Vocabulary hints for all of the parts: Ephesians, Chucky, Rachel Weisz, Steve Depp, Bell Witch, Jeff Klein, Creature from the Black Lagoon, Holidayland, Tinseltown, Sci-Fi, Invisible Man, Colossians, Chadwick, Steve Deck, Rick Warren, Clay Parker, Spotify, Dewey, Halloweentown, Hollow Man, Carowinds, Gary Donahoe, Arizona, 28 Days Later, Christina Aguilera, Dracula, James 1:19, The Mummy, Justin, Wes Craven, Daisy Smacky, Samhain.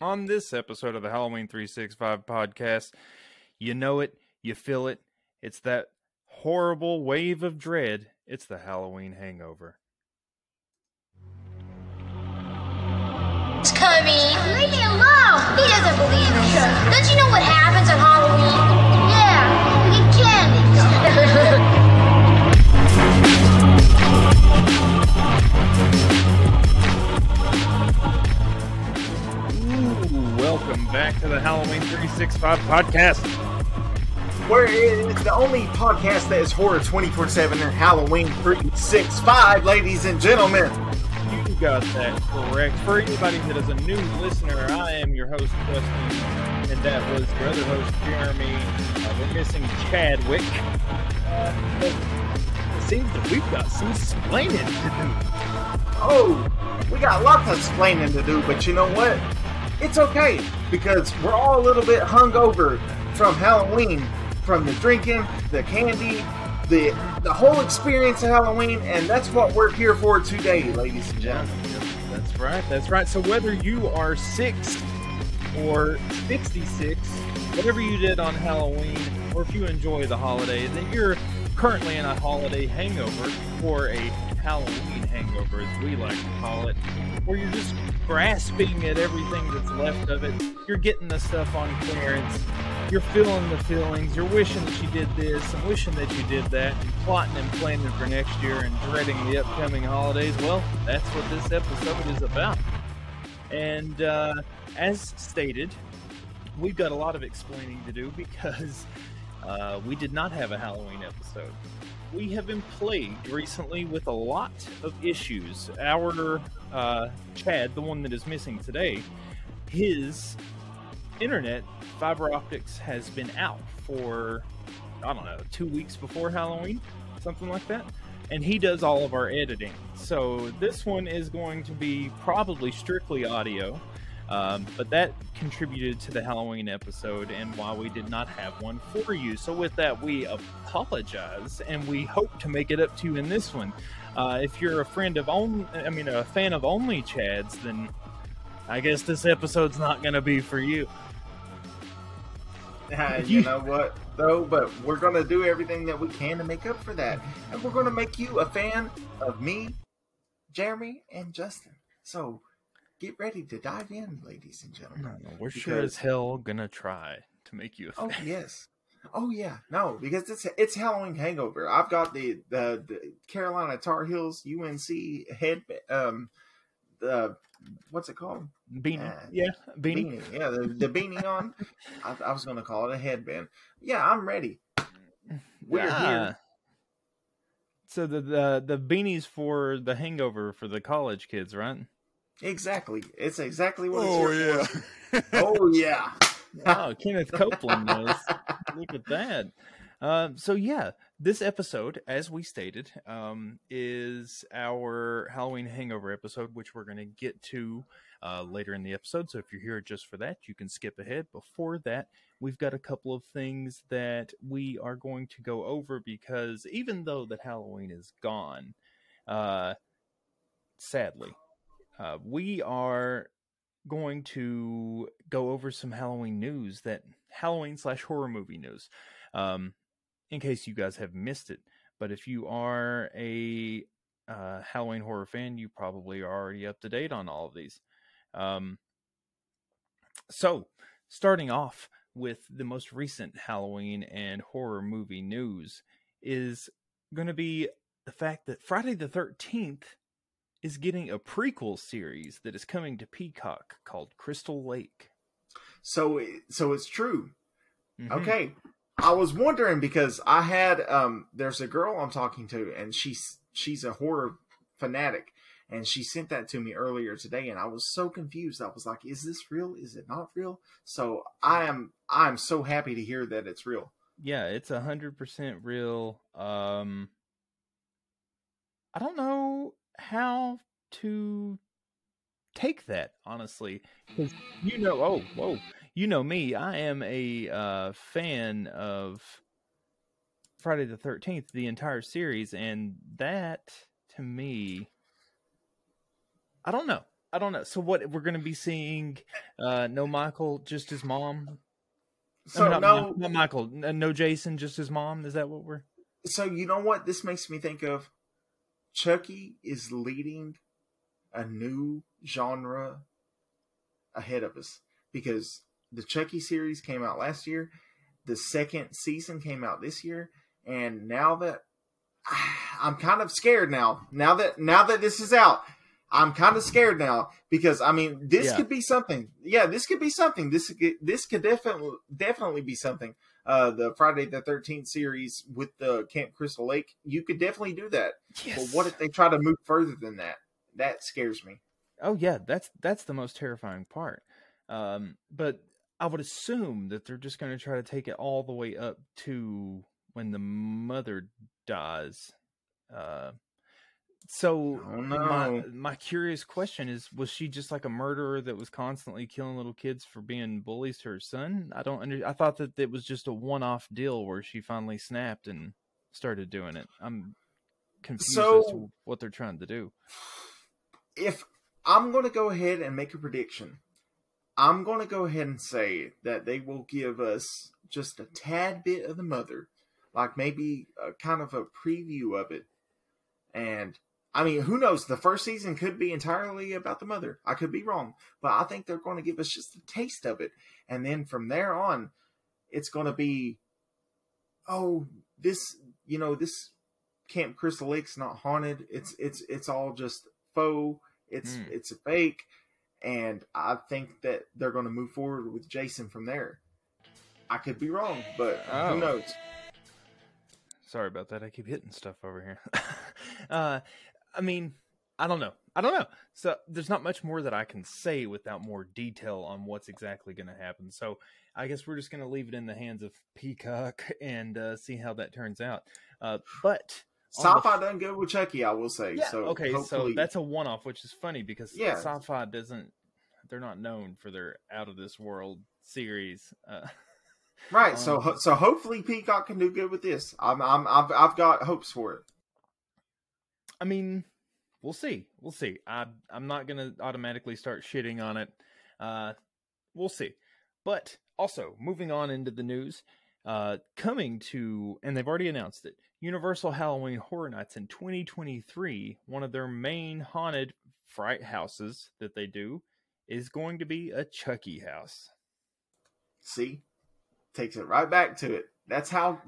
On this episode of the Halloween 365 podcast, you know it, you feel it. It's that horrible wave of dread. It's the Halloween hangover. It's coming. Leave me alone. He doesn't believe me. Don't you know what happens on Halloween? Yeah, we get candy. Welcome back to the Halloween 365 podcast, where it's the only podcast that is horror 24/7 and Halloween 365, ladies and gentlemen. You got that correct. For anybody that is a new listener, I am your host, Justin, and that was your other host, Jeremy. We're missing Chadwick. It seems that we've got some explaining to do. Oh, we got lots of explaining to do, but you know what? It's okay, because we're all a little bit hungover from Halloween, from the drinking, the candy, the whole experience of Halloween, and that's what we're here for today, ladies and gentlemen. That's right, that's right. So whether you are 6 or 66, whatever you did on Halloween, or if you enjoy the holiday, then you're currently in a holiday hangover, or a Halloween hangover, as we like to call it, where you're just grasping at everything that's left of it. You're getting the stuff on clearance. You're feeling the feelings. You're wishing that you did this and wishing that you did that, and plotting and planning for next year and dreading the upcoming holidays. Well, that's what this episode is about. And as stated, we've got a lot of explaining to do because we did not have a Halloween episode. We have been plagued recently with a lot of issues. Our Chad, the one that is missing today, his internet fiber optics has been out for, I don't know, 2 weeks before Halloween, something like that. And he does all of our editing. So this one is going to be probably strictly audio. But that contributed to the Halloween episode and why we did not have one for you. So with that, we apologize, and we hope to make it up to you in this one. If you're a fan of only Chads, then I guess this episode's not going to be for you. You know what, though? But we're going to do everything that we can to make up for that. And we're going to make you a fan of me, Jeremy, and Justin. So get ready to dive in, ladies and gentlemen. No, we're sure as hell gonna try to make you a fan. Oh, yes. Oh, yeah. No, because it's Halloween hangover. I've got the Carolina Tar Heels UNC head... what's it called? Beanie. Beanie. Yeah, the beanie on. I was gonna call it a headband. Yeah, I'm ready. We're here. So the beanies for the hangover for the college kids, right? Exactly. It's exactly what it's here for. Oh, yeah. Wow, Kenneth Copeland was. Look at that. This episode, as we stated, is our Halloween hangover episode, which we're going to get to later in the episode. So if you're here just for that, you can skip ahead. Before that, we've got a couple of things that we are going to go over, because even though that Halloween is gone, sadly, we are going to go over some Halloween news, that Halloween/horror movie news, in case you guys have missed it. But if you are a Halloween horror fan, you probably are already up to date on all of these. So, starting off with the most recent Halloween and horror movie news is going to be the fact that Friday the 13th is getting a prequel series that is coming to Peacock called Crystal Lake. So it's true. Mm-hmm. Okay. I was wondering, because I had, there's a girl I'm talking to, and she's a horror fanatic, and she sent that to me earlier today, and I was so confused. I was like, is this real? Is it not real? So I'm so happy to hear that it's real. Yeah, it's 100% real. I don't know how to take that, honestly, because me, I am a fan of Friday the 13th, the entire series, and that, to me, I don't know. I don't know. So what, we're going to be seeing no Michael, just his mom? So I mean, not Michael, no Jason, just his mom? Is that what we're... So you know what this makes me think of? Chucky is leading a new genre ahead of us, because the Chucky series came out last year. The second season came out this year. And now that I'm kind of scared now that this is out, I'm kind of scared now, because I mean, this could be something. Yeah, this could be something. This could definitely be something. The Friday the 13th series with the Camp Crystal Lake, you could definitely do that. Yes. But what if they try to move further than that? That scares me. Oh yeah, that's the most terrifying part. But I would assume that they're just going to try to take it all the way up to when the mother dies. So my curious question is, was she just like a murderer that was constantly killing little kids for being bullies to her son? I thought that it was just a one-off deal where she finally snapped and started doing it. I'm confused as to what they're trying to do. If I'm going to go ahead and make a prediction, I'm going to go ahead and say that they will give us just a tad bit of the mother, like maybe a kind of a preview of it. And I mean, who knows? The first season could be entirely about the mother. I could be wrong, but I think they're going to give us just a taste of it. And then from there on, it's going to be, this Camp Crystal Lake's not haunted. It's all just faux. It's a fake. And I think that they're going to move forward with Jason from there. I could be wrong, but who knows? Sorry about that. I keep hitting stuff over here. I mean, I don't know. So there's not much more that I can say without more detail on what's exactly going to happen. So I guess we're just going to leave it in the hands of Peacock and see how that turns out. But Sci-Fi doesn't go with Chucky, I will say. Yeah, so okay, hopefully... so that's a one-off, which is funny because Sci-Fi doesn't. They're not known for their out-of-this-world series. Right, so hopefully Peacock can do good with this. I've got hopes for it. I mean, we'll see. I'm not gonna automatically start shitting on it. We'll see. But also moving on into the news, coming to, and they've already announced it, Universal Halloween Horror Nights in 2023. One of their main haunted fright houses that they do is going to be a Chucky house. See. Takes it right back to it. That's how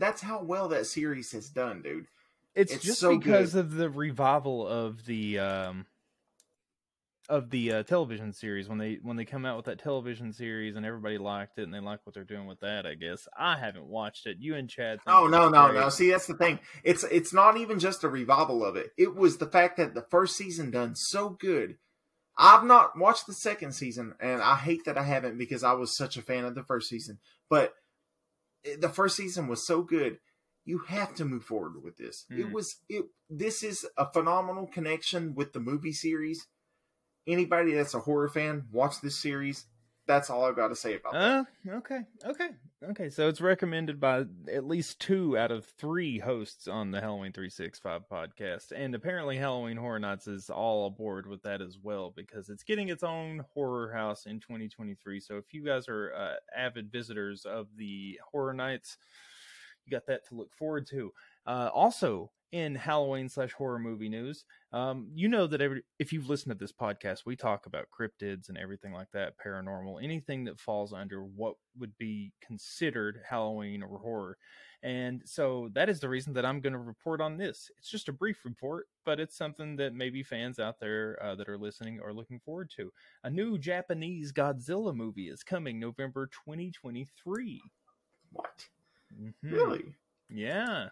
well that series has done, dude. It's just so because good. Of the revival of the television series, when they come out with that television series and everybody liked it and they like what they're doing with that. I guess I haven't watched it. You and Chad. Oh no. See, that's the thing. It's not even just a revival of it. It was the fact that the first season done so good. I've not watched the second season, and I hate that I haven't because I was such a fan of the first season, but. The first season was so good. You have to move forward with this. This is a phenomenal connection with the movie series. Anybody that's a horror fan, watch this series. That's all I've got to say about that. Okay. So it's recommended by at least 2 out of 3 hosts on the Halloween 365 podcast. And apparently Halloween Horror Nights is all aboard with that as well, because it's getting its own horror house in 2023. So if you guys are avid visitors of the Horror Nights, you got that to look forward to. Also, in Halloween/horror movie news, you know that if you've listened to this podcast, we talk about cryptids and everything like that, paranormal, anything that falls under what would be considered Halloween or horror. And so that is the reason that I'm going to report on this. It's just a brief report, but it's something that maybe fans out there that are listening are looking forward to. A new Japanese Godzilla movie is coming November 2023. What? Mm-hmm. Really? Yeah.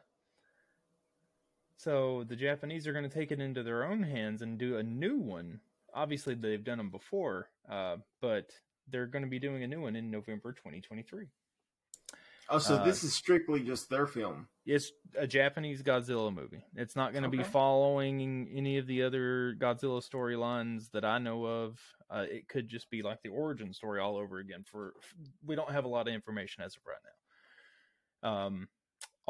So the Japanese are going to take it into their own hands and do a new one. Obviously, they've done them before, but they're going to be doing a new one in November 2023. Oh, so this is strictly just their film. It's a Japanese Godzilla movie. It's not going to be following any of the other Godzilla storylines that I know of. It could just be like the origin story all over again. We don't have a lot of information as of right now.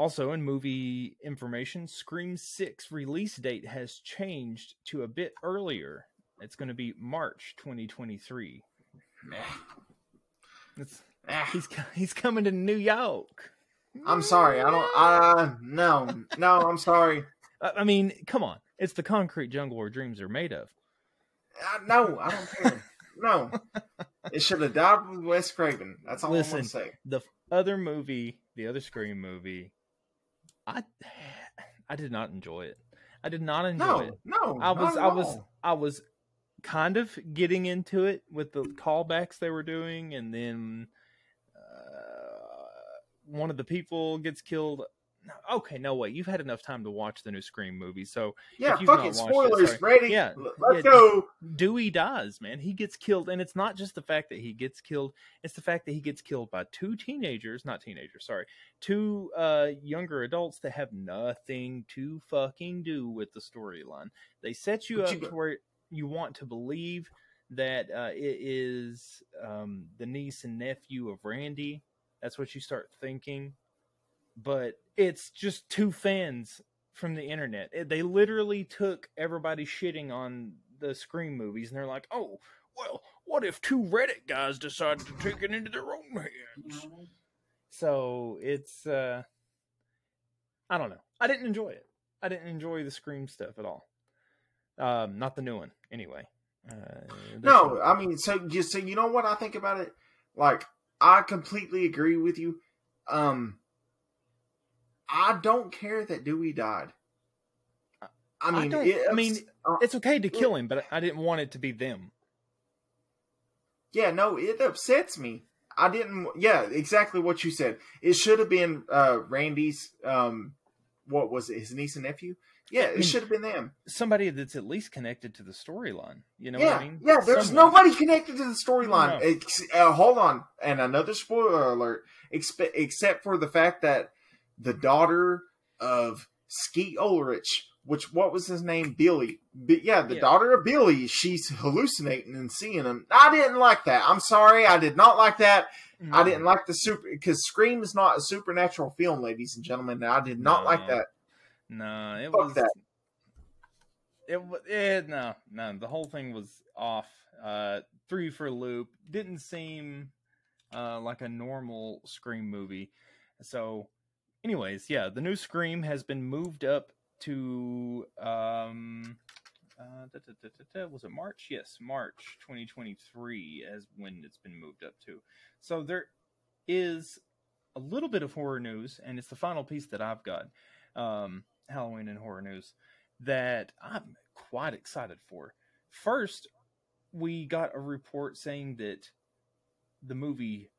Also, in movie information, Scream 6 release date has changed to a bit earlier It's going to be March 2023. He's coming to New York. I'm sorry. I don't. No. I'm sorry. I mean, come on. It's the concrete jungle where dreams are made of. No, I don't care. No, it should have died with Wes Craven. That's all I'm going to say. The other movie, the other Scream movie, I did not enjoy it. I did not enjoy it. No, I was kind of getting into it with the callbacks they were doing, and then one of the people gets killed. Okay, no way. You've had enough time to watch the new Scream movie, so yeah. Fucking spoilers, Brady. Yeah, let's go. Dewey dies, man. He gets killed, and it's not just the fact that he gets killed; it's the fact that he gets killed by two younger adults that have nothing to fucking do with the storyline. They set you up to where you want to believe that it is the niece and nephew of Randy. That's what you start thinking. But it's just two fans from the internet. They literally took everybody shitting on the Scream movies, and they're like, oh, well, what if two Reddit guys decided to take it into their own hands? So it's, I don't know. I didn't enjoy it. I didn't enjoy the Scream stuff at all. Not the new one, anyway. No, I mean, so you know what I think about it? Like, I completely agree with you. I don't care that Dewey died. It's okay to kill him, but I didn't want it to be them. Yeah, no, it upsets me. Yeah, exactly what you said. It should have been Randy's, what was it, his niece and nephew? Yeah, it should have been them. Somebody that's at least connected to the storyline. You know what I mean? Yeah, there's nobody connected to the storyline. Hold on, and another spoiler alert, except for the fact that the daughter of Skeet Ulrich, what was his name? Billy. But yeah, the daughter of Billy, she's hallucinating and seeing him. I didn't like that. I'm sorry. I did not like that. Mm-hmm. I didn't like because Scream is not a supernatural film, ladies and gentlemen. I did not like that. No, it was that. It was no. The whole thing was off. Threw you for a loop. Didn't seem like a normal Scream movie. So anyways, yeah, the new Scream has been moved up to, was it March? Yes, March 2023 is when it's been moved up to. So there is a little bit of horror news, and it's the final piece that I've got, Halloween and horror news, that I'm quite excited for. First, we got a report saying that the movie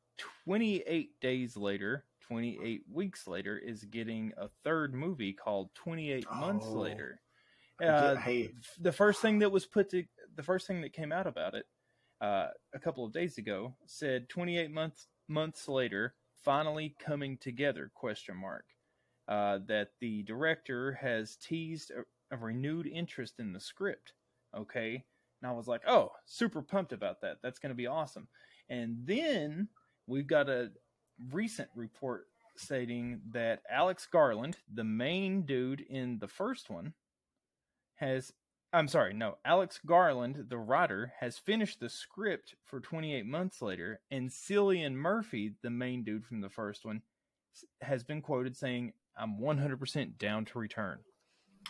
28 Days Later... 28 Weeks Later is getting a third movie called 28 Months Later. The first thing that came out about it a couple of days ago said 28 months later, finally coming together, ? That the director has teased a renewed interest in the script. Okay. And I was like, oh, super pumped about that. That's going to be awesome. And then we've got a recent report stating that Alex Garland, the main dude in the first one, Alex Garland, the writer, has finished the script for 28 Months Later, and Cillian Murphy, the main dude from the first one, has been quoted saying, I'm 100% down to return.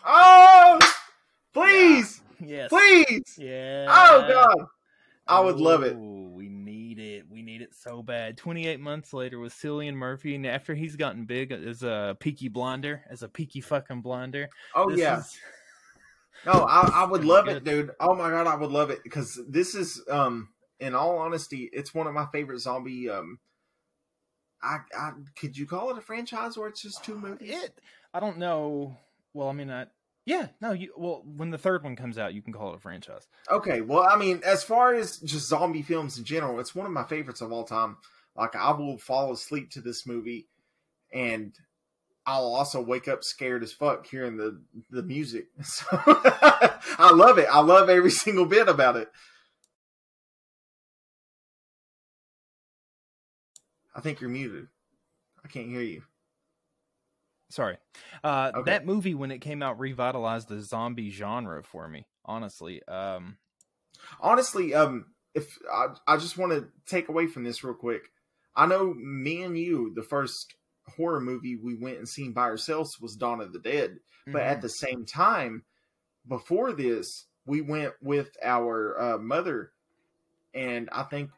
Oh! Please! Yeah. Yes. Please! Yeah. Oh, God! I would love it. We need it so bad. 28 Months Later with Cillian Murphy, and after he's gotten big as a Peaky Blinder, Oh yeah. No, I would love it, dude. Oh my God, I would love it, because this is, in all honesty, it's one of my favorite zombie. I could you call it a franchise where it's just two movies? I don't know. Well, I mean, when the third one comes out, you can call it a franchise. Okay, well, I mean, as far as just zombie films in general, it's one of my favorites of all time. Like, I will fall asleep to this movie, and I'll also wake up scared as fuck hearing the music. So I love it. I love every single bit about it. I think you're muted. I can't hear you. Sorry. Okay. That movie, when it came out, revitalized the zombie genre for me, honestly. Honestly, if I just want to take away from this real quick. I know me and you, the first horror movie we went and seen by ourselves was Dawn of the Dead. Mm-hmm. But at the same time, before this, we went with our mother. And I think,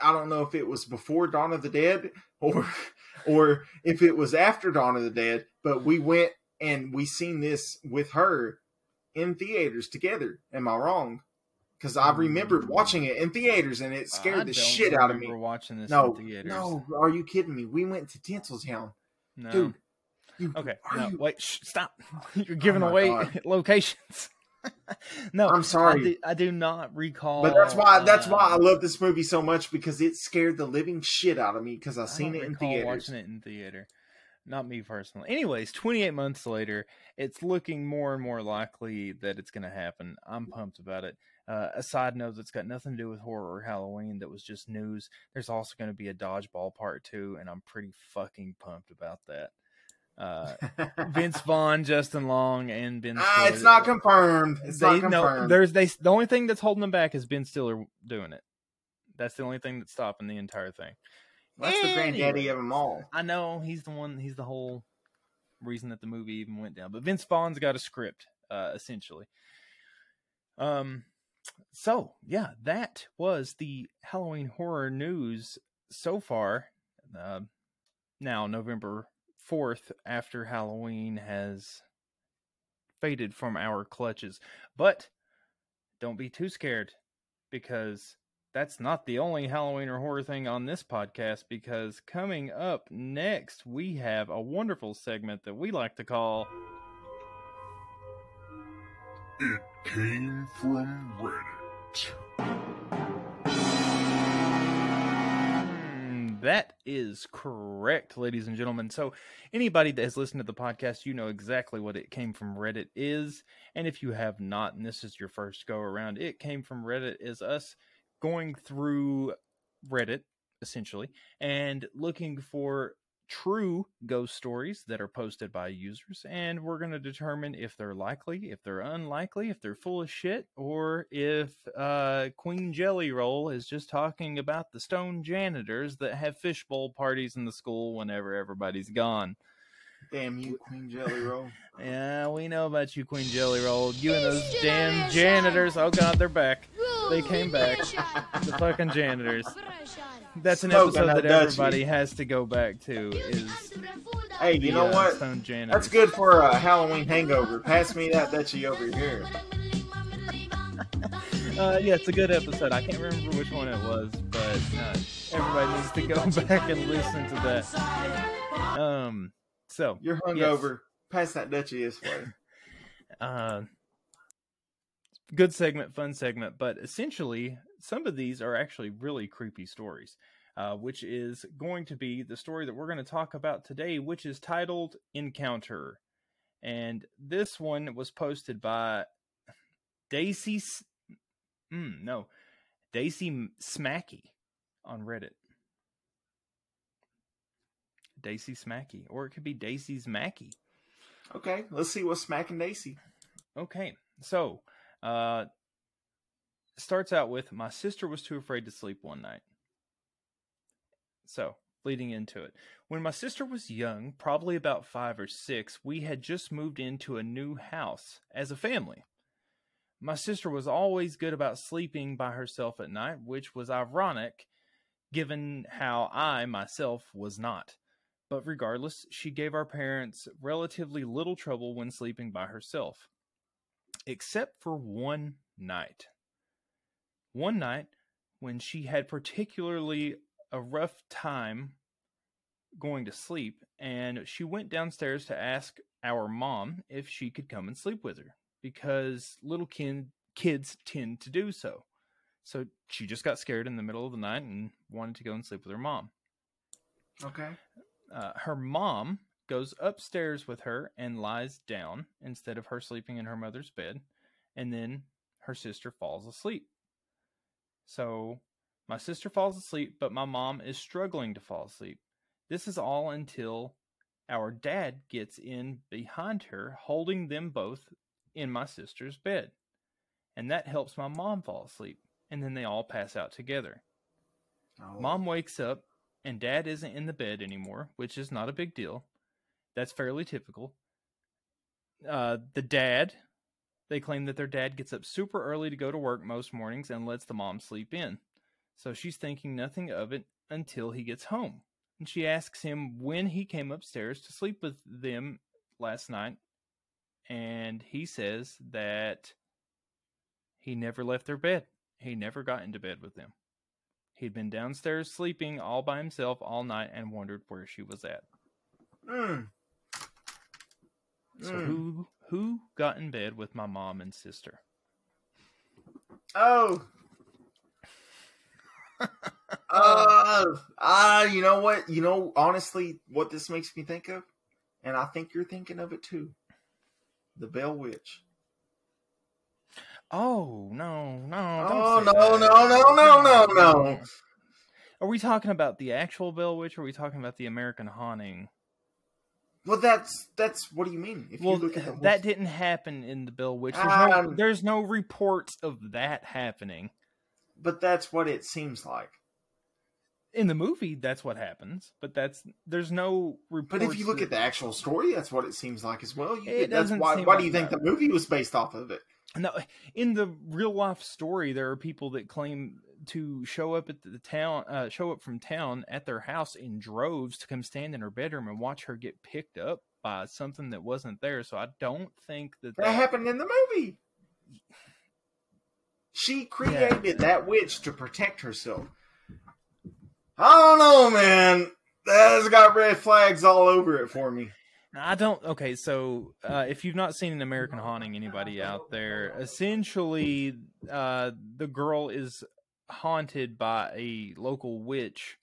I don't know if it was before Dawn of the Dead or if it was after Dawn of the Dead, but we went and we seen this with her in theaters together. Am I wrong? Because I remembered watching it in theaters, and it scared the shit out of me. Watching this in theaters. No, are you kidding me? We went to Tinseltown. No. Dude. Wait, stop. You're giving away locations. No, I'm sorry. I do not recall. But that's why I love this movie so much, because it scared the living shit out of me, because I seen it in theaters. Watching it in theater. Not me personally. Anyways, 28 months later, it's looking more and more likely that it's going to happen. I'm pumped about it. A side note that's got nothing to do with horror or Halloween, that was just news. There's also going to be a Dodgeball Part 2, and I'm pretty fucking pumped about that. Vince Vaughn, Justin Long, and Ben Stiller. It's not confirmed. The only thing that's holding them back is Ben Stiller doing it. That's the only thing that's stopping the entire thing. That's the granddaddy of them all. I know, he's the one. He's the whole reason that the movie even went down. But Vince Vaughn's got a script, essentially. So yeah, that was the Halloween horror news so far. Now November 4th, after Halloween has faded from our clutches, but don't be too scared, because that's not the only Halloween or horror thing on this podcast, because coming up next, we have a wonderful segment that we like to call... It Came From Reddit. That is correct, ladies and gentlemen. So anybody that has listened to the podcast, you know exactly what It Came From Reddit is. And if you have not, and this is your first go around, It Came From Reddit is us going through Reddit, essentially, and looking for true ghost stories that are posted by users, and we're going to determine if they're likely, if they're unlikely, if they're full of shit, or if Queen Jelly Roll is just talking about the stone janitors that have fishbowl parties in the school whenever everybody's gone. Damn you, Queen Jelly Roll. Yeah, we know about you, Queen Jelly Roll. You and those damn janitors. Oh, God, they're back. They came back. The fucking janitors. That's an episode that everybody has to go back to. Hey, you know what? That's good for a Halloween hangover. Pass me that Dutchie over here. Yeah, it's a good episode. I can't remember which one it was, but everybody needs to go back and listen to that. So you're hungover. Yes. Pass that Dutchie this way. Good segment, fun segment, but essentially some of these are actually really creepy stories, which is going to be the story that we're going to talk about today, which is titled Encounter. And this one was posted by Daisy Smacky on Reddit. Daisy Smacky, or it could be Daisy's Mackey. Okay, let's see what's smacking Daisy. Okay, so starts out with, my sister was too afraid to sleep one night. So, leading into it. When my sister was young, probably about 5 or 6, we had just moved into a new house as a family. My sister was always good about sleeping by herself at night, which was ironic given how I myself was not. But regardless, she gave our parents relatively little trouble when sleeping by herself. Except for one night. One night when she had particularly a rough time going to sleep, and she went downstairs to ask our mom if she could come and sleep with her, because little kids tend to do so. So she just got scared in the middle of the night and wanted to go and sleep with her mom. Okay. Her mom goes upstairs with her and lies down instead of her sleeping in her mother's bed. And then her sister falls asleep. So my sister falls asleep, but my mom is struggling to fall asleep. This is all until our dad gets in behind her, holding them both in my sister's bed. and that helps my mom fall asleep, and then they all pass out together. Oh. Mom wakes up, and Dad isn't in the bed anymore, which is not a big deal. That's fairly typical. They claim that their dad gets up super early to go to work most mornings and lets the mom sleep in. So she's thinking nothing of it until he gets home. And she asks him when he came upstairs to sleep with them last night. And he says that he never left their bed. He never got into bed with them. He'd been downstairs sleeping all by himself all night and wondered where she was at. So who got in bed with my mom and sister? Oh. You know what? You know, honestly, what this makes me think of, and I think you're thinking of it too, the Bell Witch. Oh, no. Oh, no. Are we talking about the actual Bell Witch, or are we talking about the American Haunting? Well, that's what do you mean? If well, you look at the that didn't happen in the Bell Witch. There's no reports of that happening. But that's what it seems like. In the movie, that's what happens. But there's no reports. But if you look at the actual story, that's what it seems like as well. Why do you think the movie was based off of it? No, in the real life story, there are people that claim to show up from town at their house in droves to come stand in her bedroom and watch her get picked up by something that wasn't there. So I don't think that happened in the movie. She created that witch to protect herself. I don't know, man. That's got red flags all over it for me. I don't... Okay, so if you've not seen An American Haunting, anybody out there, essentially the girl is haunted by a local witch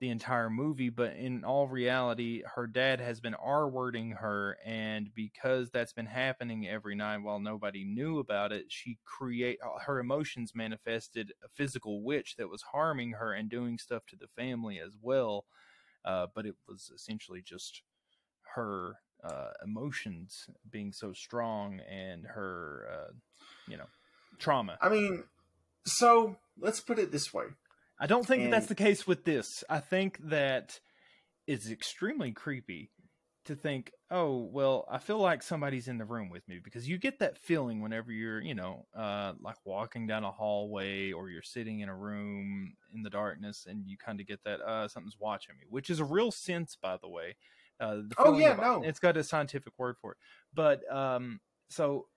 the entire movie, but in all reality, her dad has been R-wording her, and because that's been happening every night while nobody knew about it, her emotions manifested a physical witch that was harming her and doing stuff to the family as well, but it was essentially just her emotions being so strong and her, trauma. I mean, so let's put it this way. I don't think that's the case with this. I think that it's extremely creepy to think, oh, well, I feel like somebody's in the room with me, because you get that feeling whenever you're, like walking down a hallway or you're sitting in a room in the darkness and you kind of get that, something's watching me, which is a real sense, by the way. It's got a scientific word for it. But, so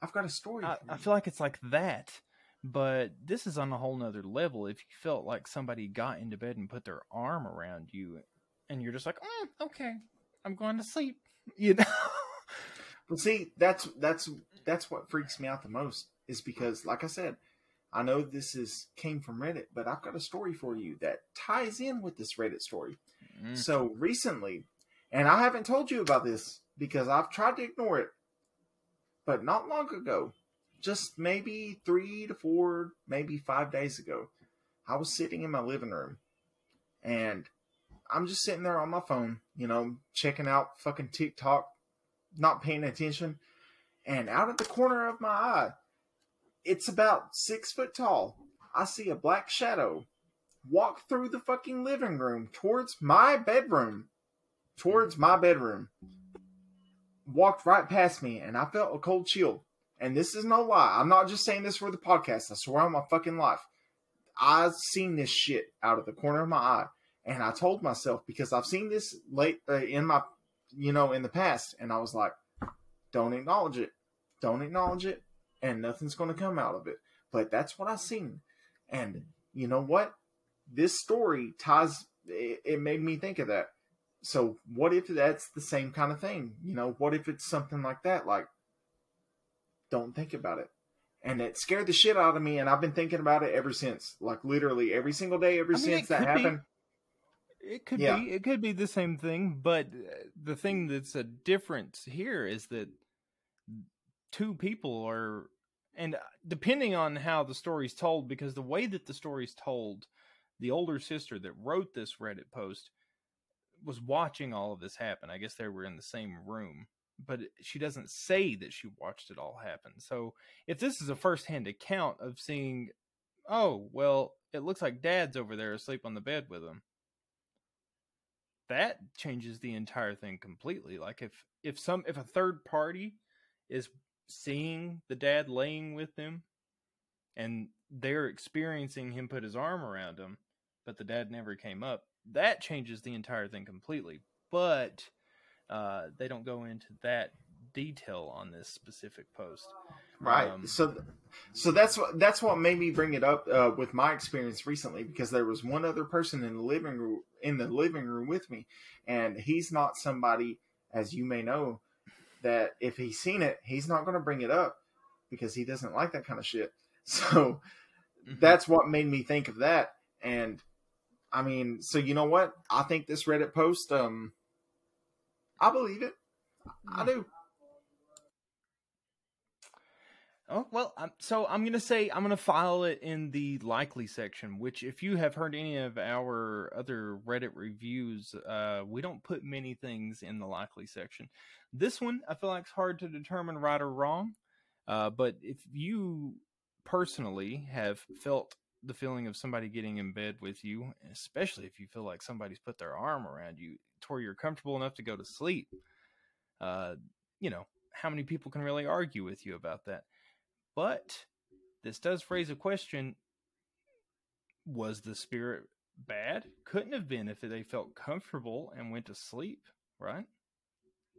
I've got a story. I feel like it's like that. But this is on a whole nother level. If you felt like somebody got into bed and put their arm around you, and you're just like, okay, I'm going to sleep, Well, see, that's what freaks me out the most, is because, like I said, I know this came from Reddit, but I've got a story for you that ties in with this Reddit story. Mm. So recently, and I haven't told you about this because I've tried to ignore it, but not long ago, just maybe 3 to 4, maybe 5 days ago, I was sitting in my living room, and I'm just sitting there on my phone, checking out fucking TikTok, not paying attention, and out of the corner of my eye, it's about 6 foot tall, I see a black shadow walk through the fucking living room towards my bedroom, walked right past me, and I felt a cold chill. And this is no lie. I'm not just saying this for the podcast. I swear on my fucking life. I've seen this shit out of the corner of my eye. And I told myself, because I've seen this late in the past. And I was like, don't acknowledge it. Don't acknowledge it. And nothing's going to come out of it. But that's what I've seen. And you know what? This story ties. It made me think of that. So what if that's the same kind of thing? What if it's something like that? Like, don't think about it. And it scared the shit out of me, and I've been thinking about it ever since. Like, literally every single day since that happened. It could be the same thing, but the thing that's a difference here is that two people are... And depending on how the story's told, because the way that the story's told, the older sister that wrote this Reddit post was watching all of this happen. I guess they were in the same room. but she doesn't say that she watched it all happen. So if this is a first-hand account of seeing, oh, well, it looks like Dad's over there asleep on the bed with him, that changes the entire thing completely. Like if a third party is seeing the dad laying with him and they're experiencing him put his arm around him, but the dad never came up, that changes the entire thing completely. But they don't go into that detail on this specific post, right? So that's what made me bring it up with my experience recently, because there was one other person in the living room with me, and he's not somebody, as you may know, that if he's seen it, he's not going to bring it up because he doesn't like that kind of shit. So that's what made me think of that. And I mean, so you know what? I think this Reddit post, I believe it. I do. Oh, well, so I'm going to say I'm going to file it in the likely section, which if you have heard any of our other Reddit reviews, we don't put many things in the likely section. This one, I feel like it's hard to determine right or wrong. But if you personally have felt the feeling of somebody getting in bed with you, especially if you feel like somebody's put their arm around you to where you're comfortable enough to go to sleep, you know, how many people can really argue with you about that? But this does raise a question. Was the spirit bad? Couldn't have been if they felt comfortable and went to sleep, right?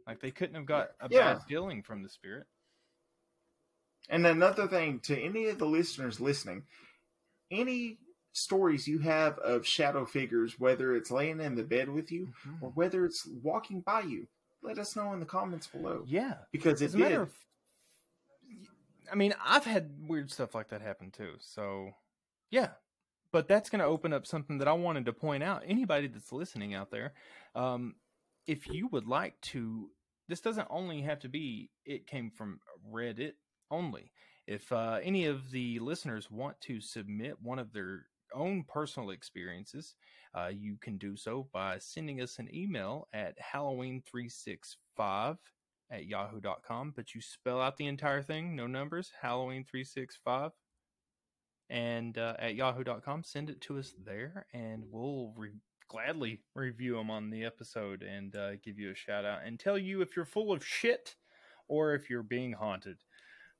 Like they couldn't have got a bad feeling from the spirit. And another thing, to any of the listeners listening, any stories you have of shadow figures, whether it's laying in the bed with you or whether it's walking by you, let us know in the comments below. Yeah. Because it did. I mean, I've had weird stuff like that happen too. So, yeah. But that's going to open up something that I wanted to point out. Anybody that's listening out there, if you would like to, this doesn't only have to be, it came from Reddit only. If any of the listeners want to submit one of their own personal experiences, you can do so by sending us an email at Halloween365@yahoo.com. But you spell out the entire thing, no numbers, Halloween365 and at yahoo.com. Send it to us there, and we'll gladly review them on the episode and give you a shout out and tell you if you're full of shit or if you're being haunted.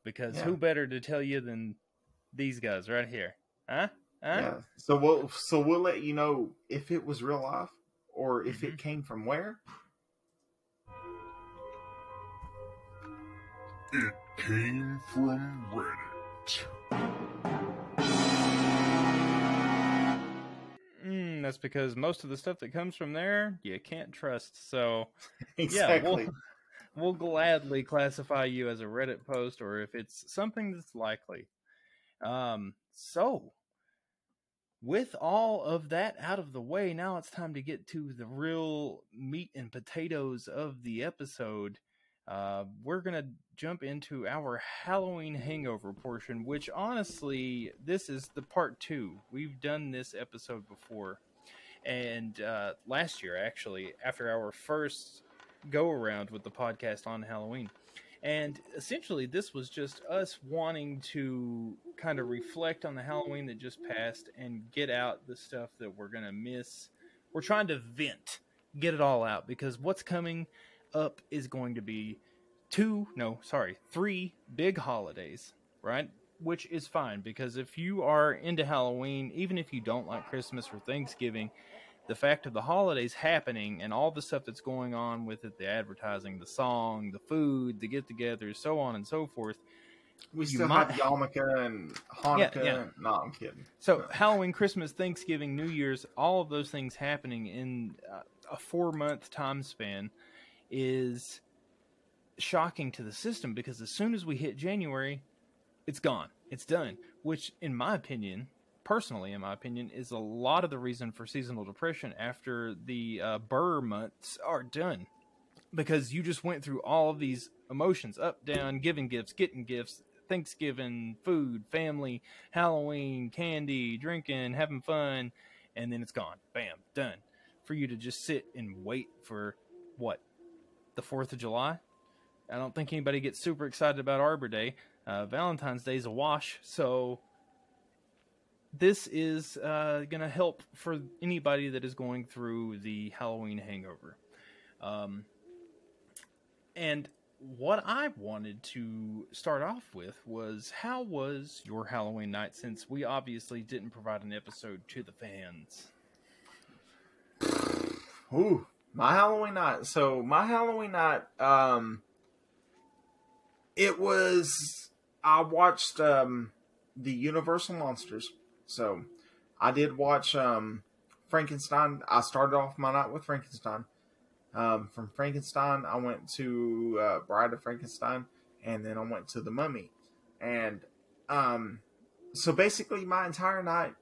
Because who better to tell you than these guys right here, huh? Yeah. So we'll let you know if it was real life or if it came from where. It came from Reddit. That's because most of the stuff that comes from there you can't trust. So exactly. Yeah, we'll gladly classify you as a Reddit post, or if it's something that's likely. So with all of that out of the way, now it's time to get to the real meat and potatoes of the episode. We're going to jump into our Halloween hangover portion, which honestly, this is the part two. We've done this episode before. And last year, actually, after our first go around with the podcast on Halloween. And essentially, this was just us wanting to kind of reflect on the Halloween that just passed and get out the stuff that we're going to miss. We're trying to vent, get it all out, because what's coming up is going to be three big holidays, right? Which is fine, because if you are into Halloween, even if you don't like Christmas or Thanksgiving, the fact of the holidays happening and all the stuff that's going on with it, the advertising, the song, the food, the get-togethers, so on and so forth. We still have Yarmulke and Hanukkah. Yeah. No, I'm kidding. So Halloween, Christmas, Thanksgiving, New Year's, all of those things happening in a 4-month time span is shocking to the system, because as soon as we hit January, it's gone. It's done, which in my opinion... personally, in my opinion, is a lot of the reason for seasonal depression after the Burr months are done, because you just went through all of these emotions, up, down, giving gifts, getting gifts, Thanksgiving, food, family, Halloween, candy, drinking, having fun, and then it's gone. Bam, done. For you to just sit and wait for, what, the 4th of July? I don't think anybody gets super excited about Arbor Day. Valentine's Day's a wash, so this is going to help for anybody that is going through the Halloween hangover. And what I wanted to start off with was, how was your Halloween night, since we obviously didn't provide an episode to the fans? Ooh, my Halloween night. So my Halloween night, it was, I watched the Universal Monsters. So I did watch Frankenstein. I started off my night with Frankenstein. From Frankenstein, I went to Bride of Frankenstein, and then I went to The Mummy. And so basically my entire night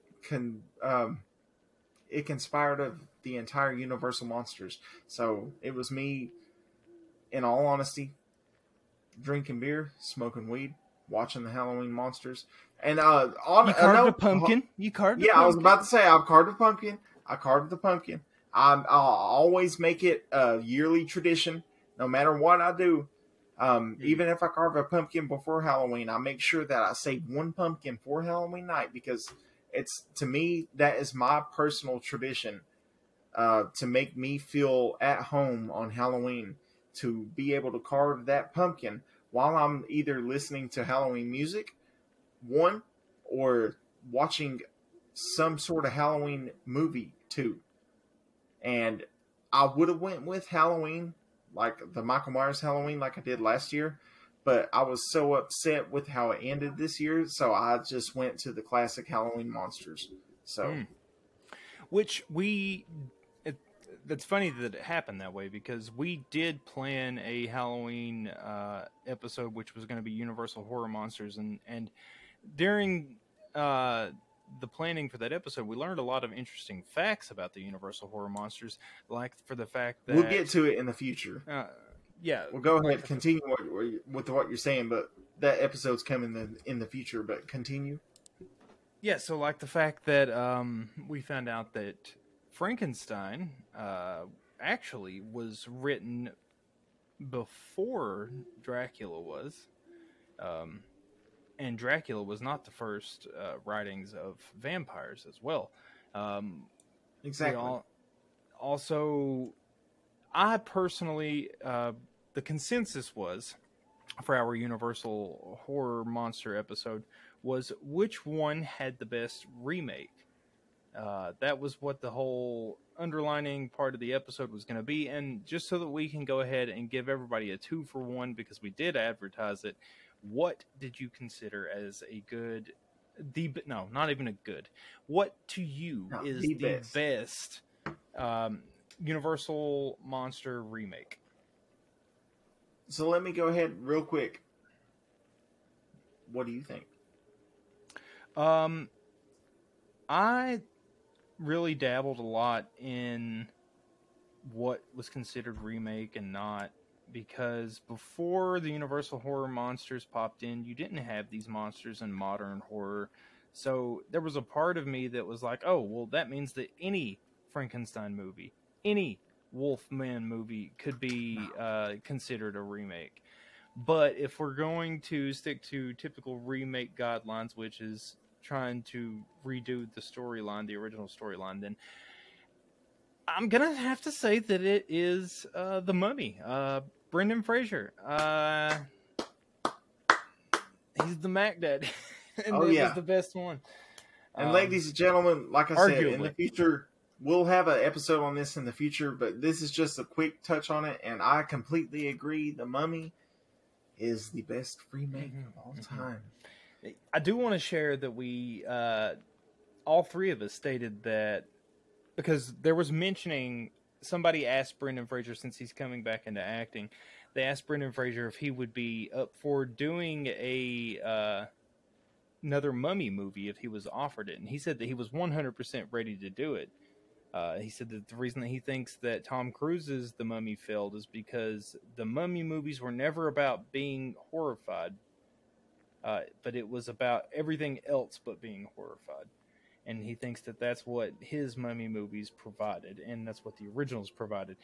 it conspired of the entire Universal Monsters. So it was me, in all honesty, drinking beer, smoking weed, watching the Halloween monsters. And you carved a pumpkin. You carved. Yeah, I was about to say I've carved a pumpkin. I carved the pumpkin. I'll always make it a yearly tradition, no matter what I do. Even if I carve a pumpkin before Halloween, I make sure that I save one pumpkin for Halloween night, because it's, to me, that is my personal tradition to make me feel at home on Halloween, to be able to carve that pumpkin while I'm either listening to Halloween music, one, or watching some sort of Halloween movie, two. And I would have went with Halloween, like the Michael Myers Halloween, like I did last year. But I was so upset with how it ended this year, so I just went to the classic Halloween monsters. So, which we... That's funny that it happened that way, because we did plan a Halloween episode, which was going to be Universal Horror Monsters. And during... the planning for that episode, we learned a lot of interesting facts about the Universal Horror Monsters, like for the fact that... We'll get to it in the future. Yeah. We'll go ahead and continue with what you're saying, but that episode's coming in the future, but continue. Yeah, so like the fact that we found out that Frankenstein actually was written before Dracula was... And Dracula was not the first writings of vampires as well. Exactly. Also, I personally, the consensus was, for our Universal Horror Monster episode, was which one had the best remake. That was what the whole underlining part of the episode was going to be. And just so that we can go ahead and give everybody a 2-for-1, because we did advertise it, what did you consider as a good, no, not even a good, what to you is the best Universal Monster remake? So let me go ahead real quick. What do you think? I really dabbled a lot in what was considered remake and not. Because before the Universal Horror Monsters popped in, you didn't have these monsters in modern horror. So there was a part of me that was like, oh, well, that means that any Frankenstein movie, any Wolfman movie could be considered a remake. But if we're going to stick to typical remake guidelines, which is trying to redo the storyline, the original storyline, then... I'm going to have to say that it is The Mummy. Brendan Fraser. He's the Mac Daddy. And oh, yeah. It was the best one. And ladies and gentlemen, like I said, in the future, we'll have an episode on this in the future, but this is just a quick touch on it, and I completely agree. The Mummy is the best remake of all time. I do want to share that we, all three of us stated that, because there was mentioning, somebody asked Brendan Fraser, since he's coming back into acting, they asked Brendan Fraser if he would be up for doing a another Mummy movie if he was offered it. And he said that he was 100% ready to do it. He said that the reason that he thinks that Tom Cruise's The Mummy failed is because the Mummy movies were never about being horrified, but it was about everything else but being horrified. And he thinks that that's what his Mummy movies provided, and that's what the originals provided.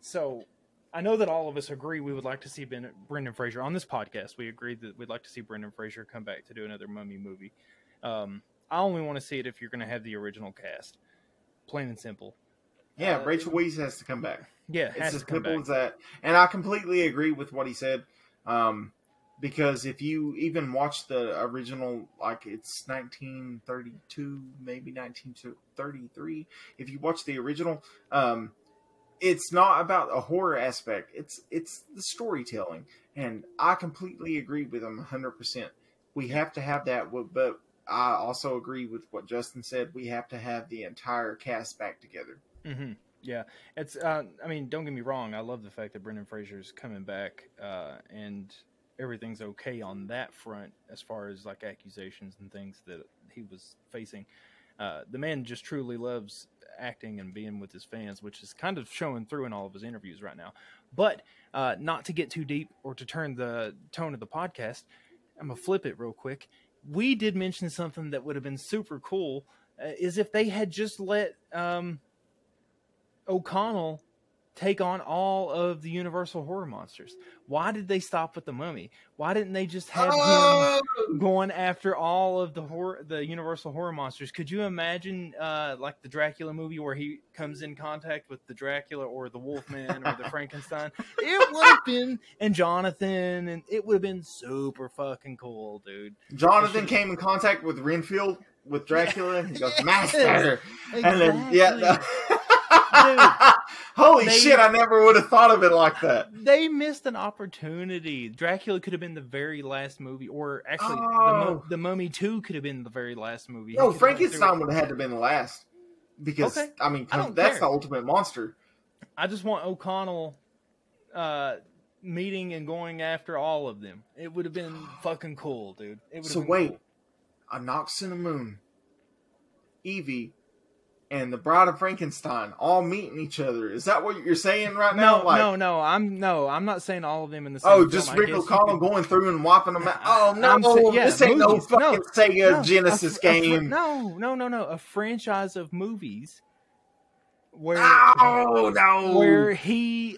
So I know that all of us agree we would like to see Brendan Fraser on this podcast. We agreed that we'd like to see Brendan Fraser come back to do another Mummy movie. I only want to see it if you're going to have the original cast. Plain and simple. Yeah, Rachel Weisz has to come back. Yeah, it's as simple as that. And I completely agree with what he said. Because if you even watch the original, like it's 1932, maybe 1933. If you watch the original, it's not about a horror aspect. It's the storytelling. And I completely agree with him 100%. We have to have that. But I also agree with what Justin said. We have to have the entire cast back together. Mm-hmm. Yeah, it's. I mean, don't get me wrong. I love the fact that Brendan Fraser's coming back, and everything's okay on that front as far as like accusations and things that he was facing. The man just truly loves acting and being with his fans, which is kind of showing through in all of his interviews right now. But not to get too deep or to turn the tone of the podcast, I'm gonna flip it real quick. We did mention something that would have been super cool, is if they had just let. O'Connell take on all of the Universal horror monsters. Why did they stop with the Mummy? Why didn't they just have him going after all of the Universal horror monsters? Could you imagine like the Dracula movie where he comes in contact with the Dracula or the Wolfman or the Frankenstein? It would have been, and Jonathan, and it would have been super fucking cool, dude. Jonathan came in contact with Renfield with Dracula, and he goes, "Master," exactly. And then holy shit, I never would have thought of it like that. They missed an opportunity. Dracula could have been the very last movie, or actually the Mummy 2 could have been the very last movie. No, Frankenstein would have had to have been the last, because I mean, that's the ultimate monster. I just want O'Connell meeting and going after all of them. It would have been fucking cool, dude. It would have been cool. A Nox in the Moon, Evie, and the Bride of Frankenstein all meeting each other. Is that what you're saying right now? No, I'm not saying all of them in the same. Oh, just Rick O'Connell going through and wiping them out. Oh no, this ain't no fucking Sega Genesis game. No. A franchise of movies where he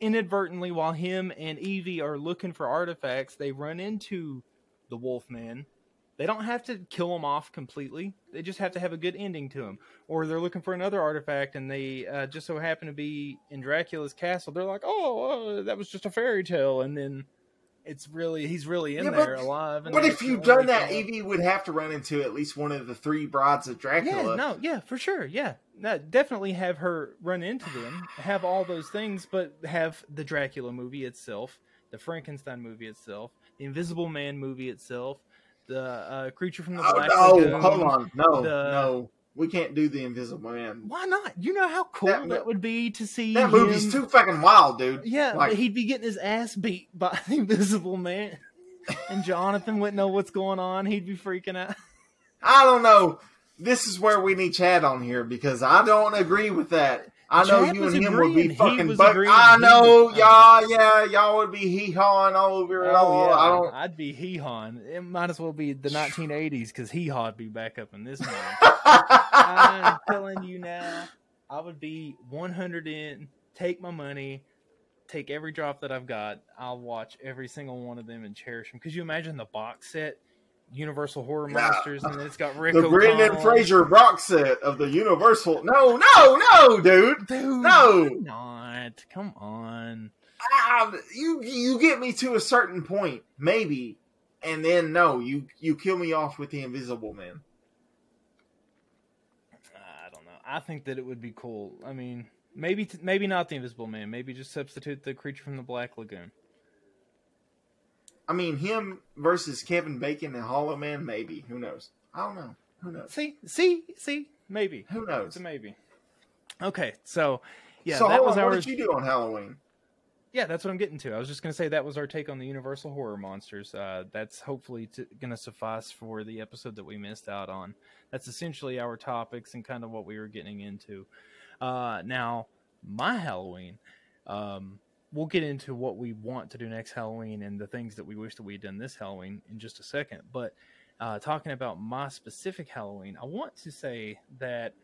inadvertently, while him and Evie are looking for artifacts, they run into the Wolfman. They don't have to kill him off completely. They just have to have a good ending to him. Or they're looking for another artifact, and they just so happen to be in Dracula's castle. They're like, "Oh, that was just a fairy tale," and then it's really he's really alive. But if you've done that, Evie would have to run into at least one of the three brides of Dracula. Yeah, for sure. Yeah, definitely have her run into them. Have all those things, but have the Dracula movie itself, the Frankenstein movie itself, the Invisible Man movie itself. The Creature from the Black Lagoon. Hold on. No. We can't do the Invisible Man. Why not? You know how cool that would be to see. That movie's too fucking wild, dude. Yeah, but he'd be getting his ass beat by the Invisible Man. And Jonathan wouldn't know what's going on. He'd be freaking out. I don't know. This is where we need Chad on here, because I don't agree with that. I know Chad, you and him would be fucking bugged. I know, y'all would be hee-hawing all over it all. Yeah, I'd be hee-hawing. It might as well be the 1980s, because hee-haw'd be back up in this movie. I'm telling you now, I would be 100 in, take my money, take every drop that I've got. I'll watch every single one of them and cherish them. Could you imagine the box set? Universal Horror Monsters, and then it's got Rick O'Connell. The Brendan Fraser box set of the Universal. No, dude. No. Why not? Come on. You get me to a certain point, maybe, and then you kill me off with the Invisible Man. I don't know. I think that it would be cool. I mean, maybe not the Invisible Man. Maybe just substitute the Creature from the Black Lagoon. I mean, him versus Kevin Bacon and Hollow Man, maybe. Who knows? I don't know. Who knows? See? Maybe. Who knows? It's a maybe. Okay, so, yeah. So, that was what did you do on Halloween? Yeah, that's what I'm getting to. I was just going to say that was our take on the Universal Horror Monsters. That's hopefully going to suffice for the episode that we missed out on. That's essentially our topics and kind of what we were getting into. Now, my Halloween... we'll get into what we want to do next Halloween and the things that we wish that we had done this Halloween in just a second. But talking about my specific Halloween, I want to say that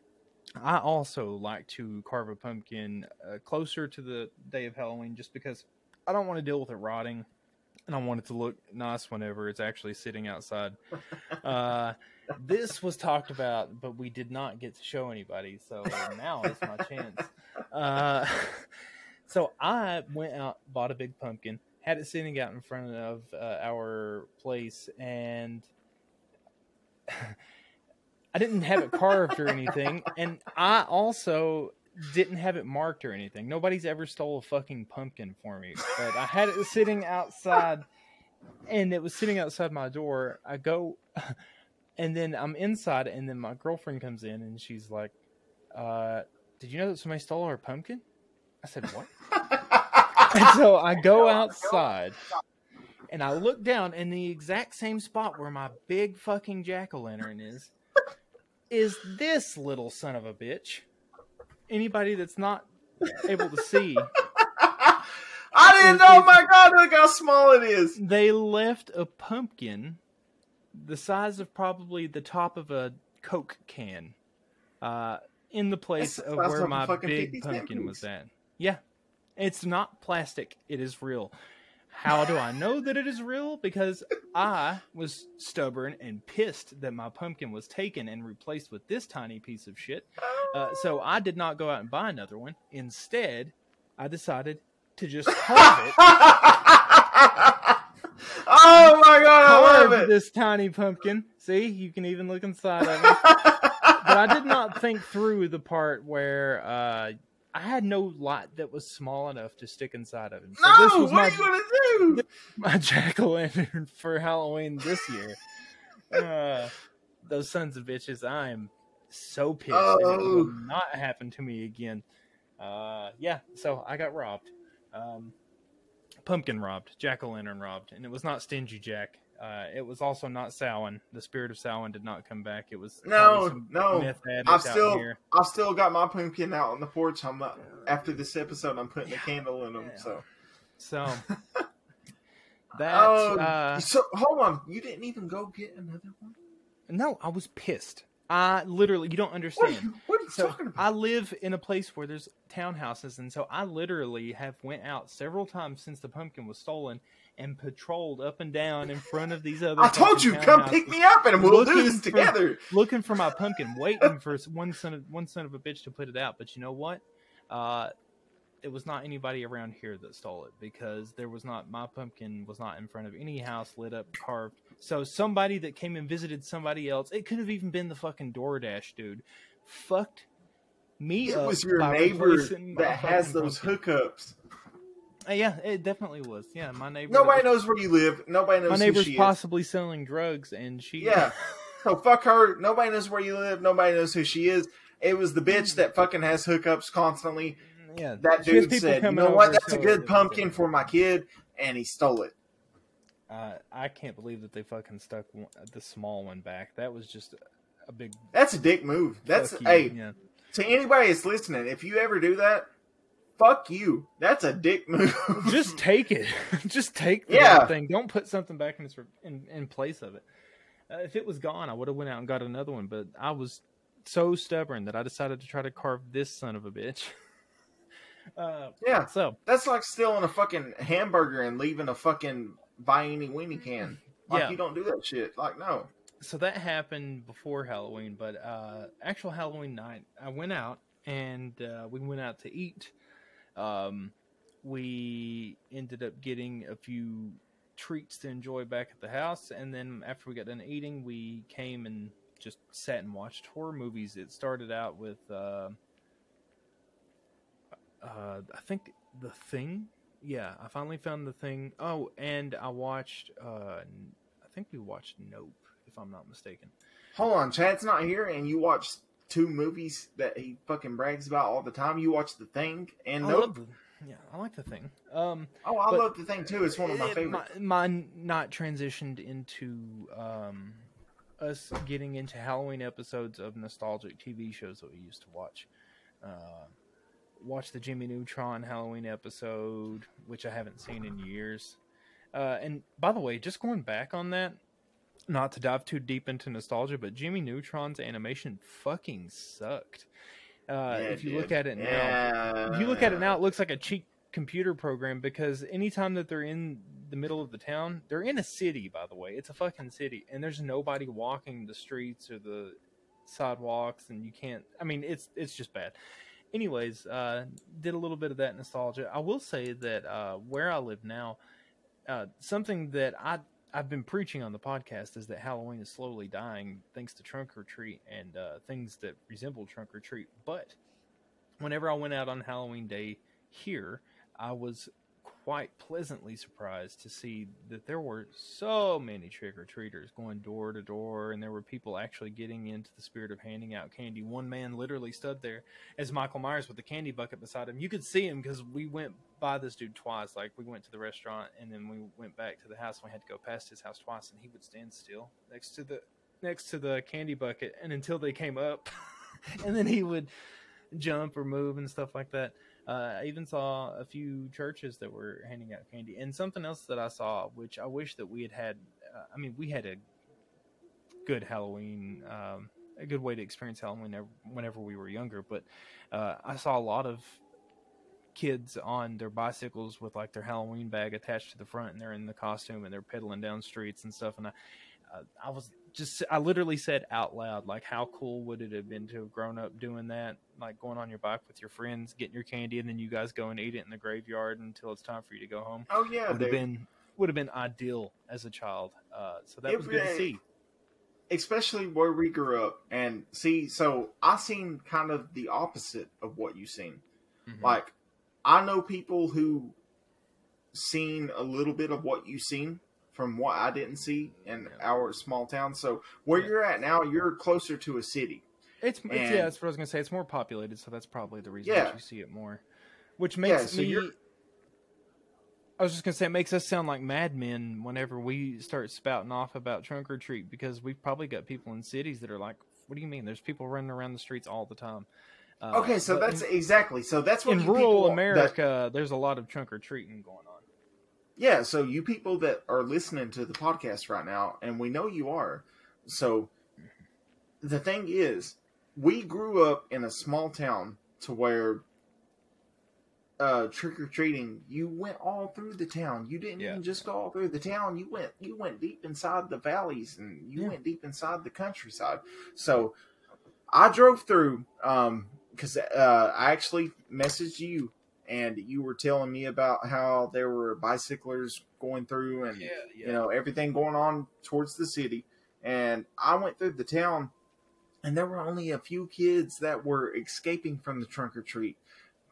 I also like to carve a pumpkin closer to the day of Halloween, just because I don't want to deal with it rotting, and I want it to look nice whenever it's actually sitting outside. This was talked about, but we did not get to show anybody, so now is my chance. So I went out, bought a big pumpkin, had it sitting out in front of our place, and I didn't have it carved or anything, and I also didn't have it marked or anything. Nobody's ever stole a fucking pumpkin for me, but I had it sitting outside, and it was sitting outside my door. I go, and then I'm inside, and then my girlfriend comes in, and she's like, did you know that somebody stole our pumpkin? I said, what? And so I go outside, and I look down, and the exact same spot where my big fucking jack-o'-lantern is this little son of a bitch. Anybody that's not able to see. I didn't know, my God, look how small it is. They left a pumpkin the size of probably the top of a Coke can in the place of where my big pumpkin was at. Yeah. It's not plastic. It is real. How do I know that it is real? Because I was stubborn and pissed that my pumpkin was taken and replaced with this tiny piece of shit. So I did not go out and buy another one. Instead, I decided to just carve it. Oh my God, I love it. This tiny pumpkin. See, you can even look inside of it. But I did not think through the part where... I had no light that was small enough to stick inside of him. So no, what are you going to do? This was my jack-o'-lantern for Halloween this year. Those sons of bitches, I am so pissed. Oh. And it will not happen to me again. Yeah, so I got robbed. Pumpkin robbed. Jack-o'-lantern robbed. And it was not Stingy Jack. It was also not Samhain. The spirit of Samhain did not come back. It was no. I've still got my pumpkin out on the porch. I'm not, after this episode, I'm putting a candle in them. So that. So hold on, you didn't even go get another one? No, I was pissed. I literally, you don't understand. What are you talking about? I live in a place where there's townhouses, and so I literally have went out several times since the pumpkin was stolen and patrolled up and down in front of these other. I told you, come pick me up, and we'll do this together. Looking for my pumpkin, waiting for one son of a bitch to put it out. But you know what? It was not anybody around here that stole it, because my pumpkin was not in front of any house, lit up, carved. So somebody that came and visited somebody else, it could have even been the fucking DoorDash dude, fucked me up. It was your neighbor that has those hookups. Yeah, it definitely was. Yeah, my neighbor. Nobody knows where you live. Nobody knows who she is. My neighbor's possibly selling drugs, and she... Yeah, so fuck her. Nobody knows where you live. Nobody knows who she is. It was the bitch that fucking has hookups constantly. Yeah, that dude said, you know what, that's a good pumpkin for my kid, and he stole it. I can't believe that they fucking stuck the small one back. That was just a big... That's a dick move. That's, hey, yeah. To anybody that's listening, if you ever do that, fuck you. That's a dick move. Just take it. Just take the thing. Don't put something back in place of it. If it was gone, I would have went out and got another one, but I was so stubborn that I decided to try to carve this son of a bitch. So that's like stealing a fucking hamburger and leaving a fucking buy any weenie can. Like, you don't do that shit. Like, no. So that happened before Halloween, but actual Halloween night, I went out and we went out to eat. We ended up getting a few treats to enjoy back at the house, and then after we got done eating, we came and just sat and watched horror movies. It started out with I think The Thing. Yeah, I finally found The Thing. Oh, and I watched I think we watched Nope, if I'm not mistaken. Hold on, Chad's not here, and you watched two movies that he fucking brags about all the time. You watched The Thing and Nope. I like The Thing. I love The Thing too. It's one of my favorites. Mine not transitioned into us getting into Halloween episodes of nostalgic TV shows that we used to watch. Watched the Jimmy Neutron Halloween episode, which I haven't seen in years. And by the way, just going back on that, not to dive too deep into nostalgia, but Jimmy Neutron's animation fucking sucked. If you look at it now, it looks like a cheap computer program, because anytime that they're in the middle of the town, they're in a city, by the way, it's a fucking city, and there's nobody walking the streets or the sidewalks, and you can't, I mean, it's just bad. Anyways, did a little bit of that nostalgia. I will say that where I live now, something that I've been preaching on the podcast is that Halloween is slowly dying thanks to trunk or treat and things that resemble trunk or treat. But whenever I went out on Halloween day here, I was quite pleasantly surprised to see that there were so many trick-or-treaters going door to door, and there were people actually getting into the spirit of handing out candy. One man literally stood there as Michael Myers with the candy bucket beside him. You could see him because we went by this dude twice. Like, we went to the restaurant and then we went back to the house, and we had to go past his house twice, and he would stand still next to the candy bucket, and until they came up and then he would jump or move and stuff like that. I even saw a few churches that were handing out candy. And something else that I saw, which I wish that we had had, we had a good Halloween, a good way to experience Halloween whenever we were younger. But I saw a lot of kids on their bicycles with like their Halloween bag attached to the front, and they're in the costume and they're pedaling down streets and stuff. And I was just, I literally said out loud, like, how cool would it have been to have grown up doing that? Like, going on your bike with your friends, getting your candy, and then you guys go and eat it in the graveyard until it's time for you to go home. Oh yeah, would have been ideal as a child. So that was good to see, especially where we grew up. And see, so I seen kind of the opposite of what you seen. Mm-hmm. Like, I know people who seen a little bit of what you seen from what I didn't see in our small town. So where you're at now, you're closer to a city. It's that's what I was going to say. It's more populated, so that's probably the reason that you see it more. Which makes I was just going to say, it makes us sound like madmen whenever we start spouting off about trunk or treat, because we've probably got people in cities that are like, what do you mean? There's people running around the streets all the time. Okay, so that's exactly. So that's what in rural America, there's a lot of trunk or treating going on. Yeah, so you people that are listening to the podcast right now, and we know you are, so the thing is, we grew up in a small town to where trick-or-treating, you went all through the town. You didn't even just go all through the town. You went deep inside the valleys, and you went deep inside the countryside. So I drove through, because I actually messaged you, and you were telling me about how there were bicyclers going through and, you know, everything going on towards the city. And I went through the town, and there were only a few kids that were escaping from the trunk or treat.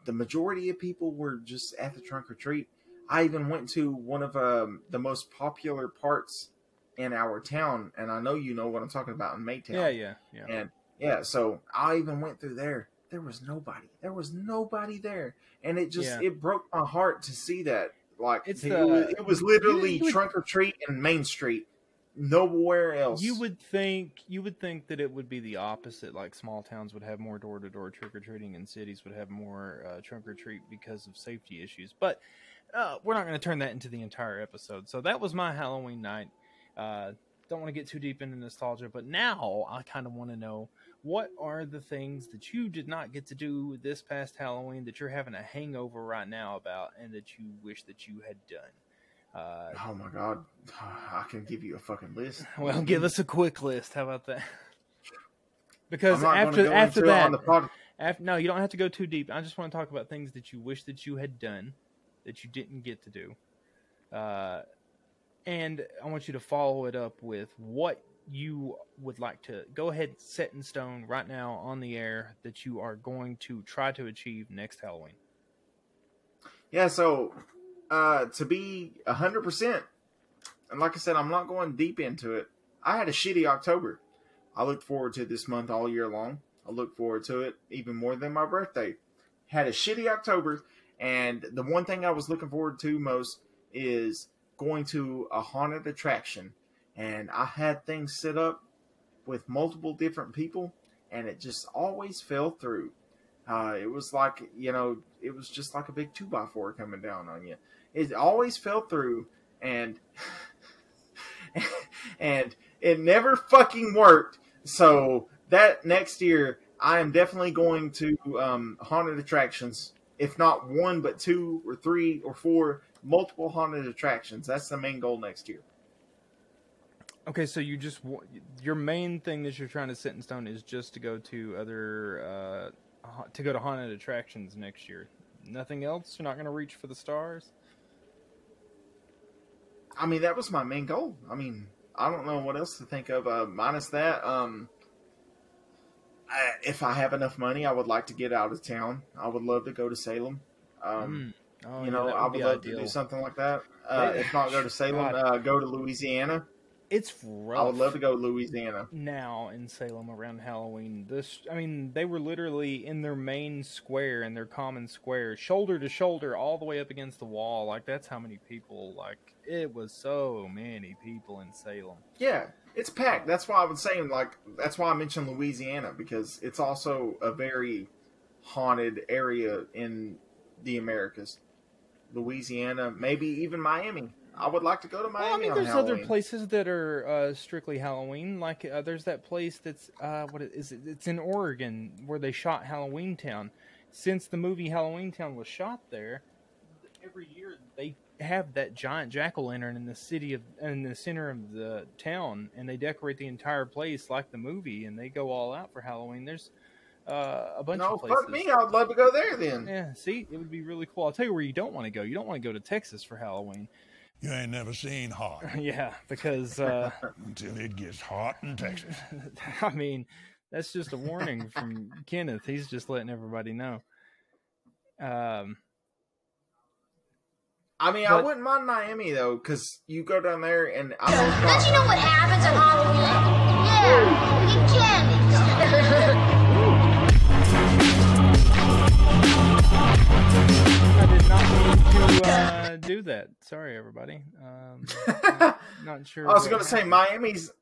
The majority of people were just at the trunk or treat. I even went to one of the most popular parts in our town. And I know you know what I'm talking about, in Maytown. Yeah. And so I even went through there. There was nobody. There was nobody there, and it just it broke my heart to see that. Like, it was literally trunk or treat and Main Street, nowhere else. You would think that it would be the opposite. Like, small towns would have more door to door trick or treating, and cities would have more trunk or treat because of safety issues. But we're not going to turn that into the entire episode. So that was my Halloween night. Don't want to get too deep into nostalgia, but now I kind of want to know, what are the things that you did not get to do this past Halloween that you're having a hangover right now about, and that you wish that you had done? Oh my God, I can give you a fucking list. Well, give us a quick list. How about that? Because after that, on the pod... no, you don't have to go too deep. I just want to talk about things that you wish that you had done that you didn't get to do. And I want you to follow it up with what you would like to go ahead and set in stone right now on the air that you are going to try to achieve next Halloween. Yeah, so to be 100%, and like I said, I'm not going deep into it. I had a shitty October. I looked forward to this month all year long. I look forward to it even more than my birthday. Had a shitty October, and the one thing I was looking forward to most is going to a haunted attraction. And I had things set up with multiple different people, and it just always fell through. It was like, you know, it was just like a big 2x4 coming down on you. It always fell through, and it never fucking worked. So that next year, I am definitely going to haunted attractions, if not one, but two or three or four, multiple haunted attractions. That's the main goal next year. Okay, so you just your main thing that you're trying to set in stone is just to go to other to go to haunted attractions next year. Nothing else. You're not going to reach for the stars. I mean, that was my main goal. I mean, I don't know what else to think of minus that. If I have enough money, I would like to get out of town. I would love to go to Salem. I would love to do something like that. If not go to Salem, go to Louisiana. It's rough. I would love to go to Louisiana. Now in Salem around Halloween, they were literally in their main square, in their common square, shoulder to shoulder, all the way up against the wall. Like, that's how many people, like, it was so many people in Salem. Yeah, it's packed. That's why I was saying, that's why I mentioned Louisiana, because it's also a very haunted area in the Americas. Louisiana, maybe even Miami. I would like to go to Miami. Well, I mean, there's other places that are strictly Halloween. Like, there's that place that's what is it? It's in Oregon where they shot Halloweentown. Since the movie Halloweentown was shot there, every year they have that giant jack-o'-lantern in the center of the town, and they decorate the entire place like the movie, and they go all out for Halloween. There's a bunch of places. Fuck me, I would love to go there then. Yeah, see, it would be really cool. I'll tell you where you don't want to go. You don't want to go to Texas for Halloween. You ain't never seen hot. Yeah, because... until it gets hot in Texas. I mean, that's just a warning from Kenneth. He's just letting everybody know. I wouldn't mind Miami, though, because you go down there and... Don't you know what happens at Halloween? Yeah, we get candies. I did not mean to... do that. Sorry, everybody. Not sure. I was going to say Miami's.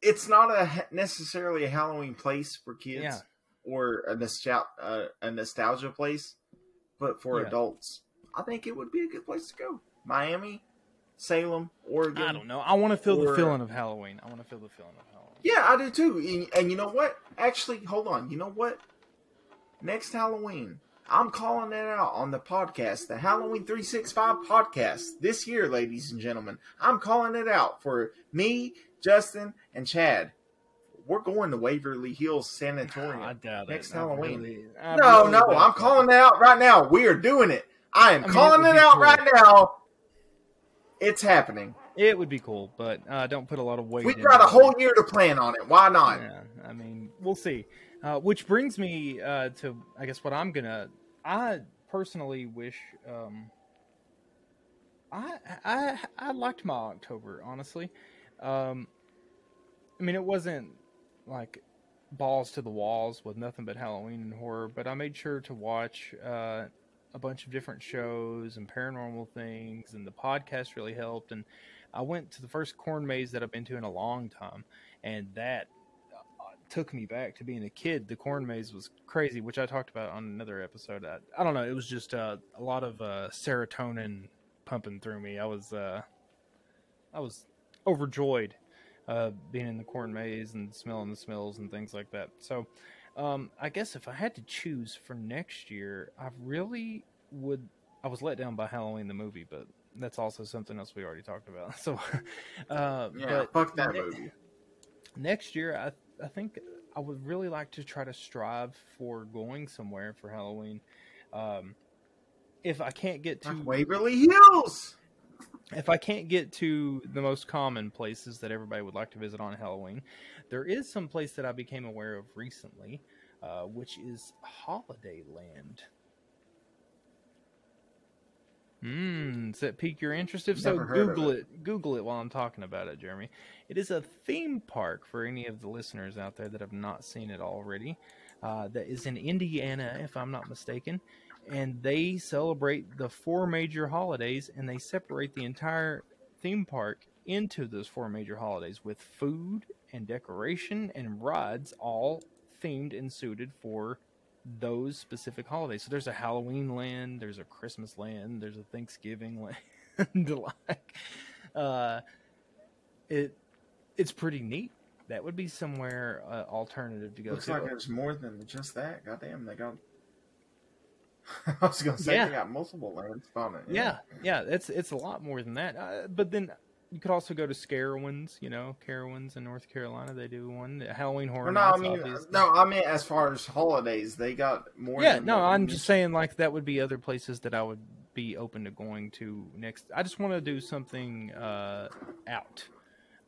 It's not necessarily a Halloween place for kids or a nostalgia place, but for adults, I think it would be a good place to go. Miami, Salem, Oregon. I don't know. I want to feel the feeling of Halloween. Yeah, I do too. And you know what? Actually, hold on. You know what? Next Halloween. I'm calling that out on the podcast, the Halloween 365 podcast this year, ladies and gentlemen. I'm calling it out for me, Justin, and Chad. We're going to Waverly Hills Sanatorium next Halloween. I'm calling that out right now. We are doing it. I am calling it out right now. It's happening. It would be cool, but don't put a lot of weight. We've got a whole year to plan on it. Why not? Yeah, I mean, we'll see. Which brings me to, I guess, what I'm going to... I personally wish... I liked my October, honestly. I mean, it wasn't, like, balls to the walls with nothing but Halloween and horror, but I made sure to watch a bunch of different shows and paranormal things, and the podcast really helped, and I went to the first corn maze that I've been to in a long time, and that took me back to being a kid. The corn maze was crazy, which I talked about on another episode. I don't know. It was just a lot of serotonin pumping through me. I was overjoyed being in the corn maze and smelling the smells and things like that. So I guess if I had to choose for next year, I was let down by Halloween the movie, but that's also something else we already talked about. So fuck that movie. Next year, I think I would really like to try to strive for going somewhere for Halloween. If I can't get to Waverly Hills, if I can't get to the most common places that everybody would like to visit on Halloween, there is some place that I became aware of recently, which is Holidayland. Does that pique your interest? If so, Google it while I'm talking about it, Jeremy. It is a theme park, for any of the listeners out there that have not seen it already, that is in Indiana, if I'm not mistaken. And they celebrate the four major holidays, and they separate the entire theme park into those four major holidays with food and decoration and rides, all themed and suited for those specific holidays. So there's a Halloween land, there's a Christmas land, there's a Thanksgiving land. It's pretty neat. That would be somewhere alternative to go. Looks to. Looks like there's more than just that. Goddamn, they got. I was gonna say they got multiple lands on it. Yeah, it's a lot more than that. But then you could also go to Carowinds. You know, Carowinds in North Carolina, they do one Halloween Horror Nights. I mean, as far as holidays, they got more. Yeah, than no, I'm just saying like that would be other places that I would be open to going to next. I just want to do something out.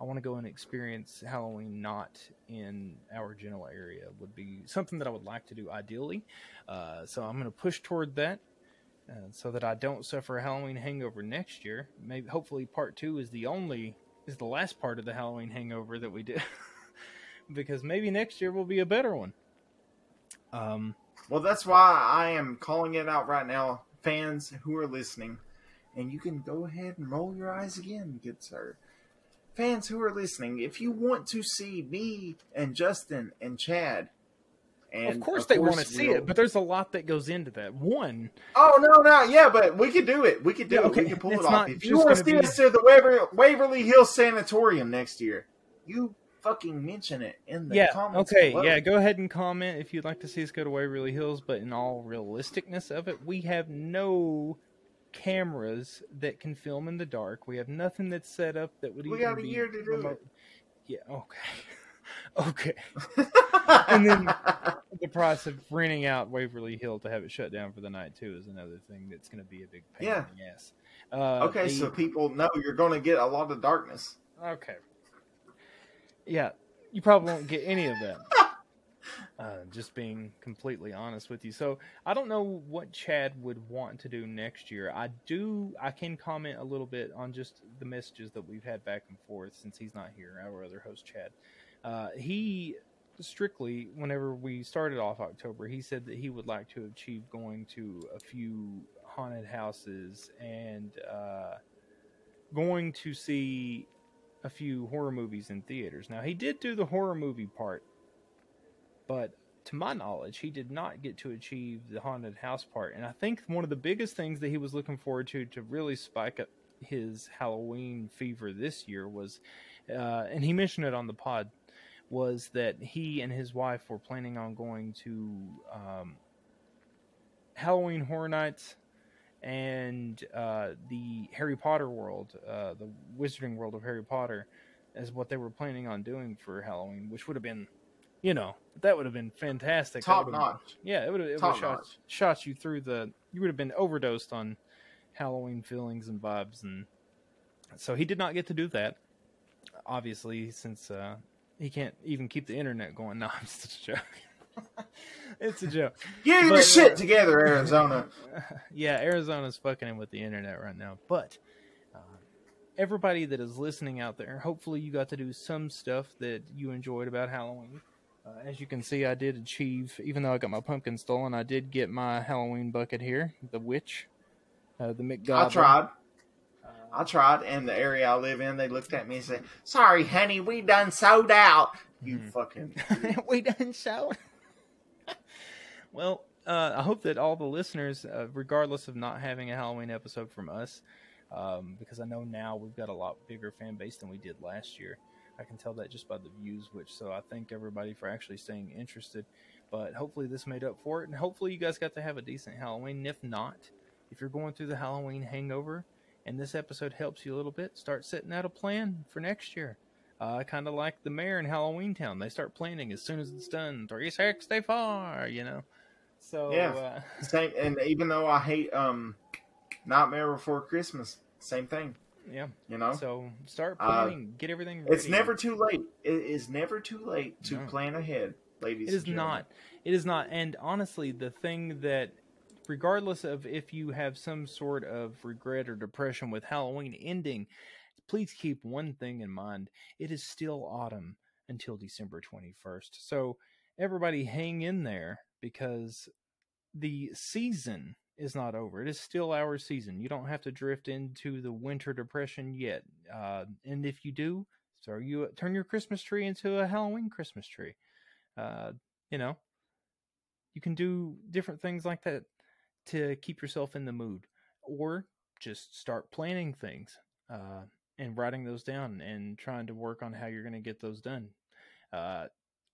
I want to go and experience Halloween not in our general area would be something that I would like to do ideally. So I'm going to push toward that so that I don't suffer a Halloween hangover next year. Maybe hopefully part two is the last part of the Halloween hangover that we do because maybe next year will be a better one. Well, that's why I am calling it out right now. Fans who are listening, and you can go ahead and roll your eyes again, good sir. Fans who are listening, if you want to see me and Justin and Chad, and of course they want to see it, but there's a lot that goes into that. One. Oh no, yeah, but we could do it. Okay. We could pull it off. If you want to see us to the Waverly Hills Sanatorium next year, you fucking mention it in the comments. Okay, below. Yeah, go ahead and comment if you'd like to see us go to Waverly Hills. But in all realisticness of it, we have no cameras that can film in the dark. We have nothing that's set up that would even be... We got a year to do remote. It. Yeah, okay. And then the price of renting out Waverly Hill to have it shut down for the night, too, is another thing that's going to be a big pain in the ass. So people know you're going to get a lot of darkness. Okay. Yeah, you probably won't get any of that. Just being completely honest with you. So I don't know what Chad would want to do next year. I can comment a little bit on just the messages that we've had back and forth since he's not here, our other host, Chad. He strictly, whenever we started off October, he said that he would like to achieve going to a few haunted houses and going to see a few horror movies in theaters. Now, he did do the horror movie part. But to my knowledge, he did not get to achieve the haunted house part. And I think one of the biggest things that he was looking forward to really spike up his Halloween fever this year was, and he mentioned it on the pod, was that he and his wife were planning on going to Halloween Horror Nights and the Harry Potter world, the Wizarding World of Harry Potter, is what they were planning on doing for Halloween, which would have been... You know, that would have been fantastic. Top notch. Yeah, it would have shot you through the... You would have been overdosed on Halloween feelings and vibes. And so he did not get to do that, obviously, since he can't even keep the internet going. No, I'm just a joke. It's a joke. Get your shit together, Arizona. Yeah, Arizona's fucking in with the internet right now. But... everybody that is listening out there, hopefully you got to do some stuff that you enjoyed about Halloween. As you can see, I did achieve, even though I got my pumpkin stolen, I did get my Halloween bucket here, the witch, the McGoblin. I tried, and the area I live in, they looked at me and said, "Sorry, honey, we done sold out." You fucking... We done sold out. Well, I hope that all the listeners, regardless of not having a Halloween episode from us, because I know now we've got a lot bigger fan base than we did last year. I can tell that just by the views, so I thank everybody for actually staying interested. But hopefully this made up for it, and hopefully you guys got to have a decent Halloween. If not, if you're going through the Halloween hangover and this episode helps you a little bit, start setting out a plan for next year. Kind of like the mayor in Halloweentown. They start planning as soon as it's done. 36 day far, you know. So yeah, same, and even though I hate... Nightmare Before Christmas, same thing. Yeah, you know. So start planning, get everything ready. It's never too late. It is never too late to plan ahead, ladies. It is not. It is not. And honestly, the thing that, regardless of if you have some sort of regret or depression with Halloween ending, please keep one thing in mind: it is still autumn until December 21st. So everybody, hang in there because the season is not over. It is still our season. You don't have to drift into the winter depression yet. And if you do, so you turn your Christmas tree into a Halloween Christmas tree. You know, you can do different things like that to keep yourself in the mood, or just start planning things and writing those down and trying to work on how you're going to get those done.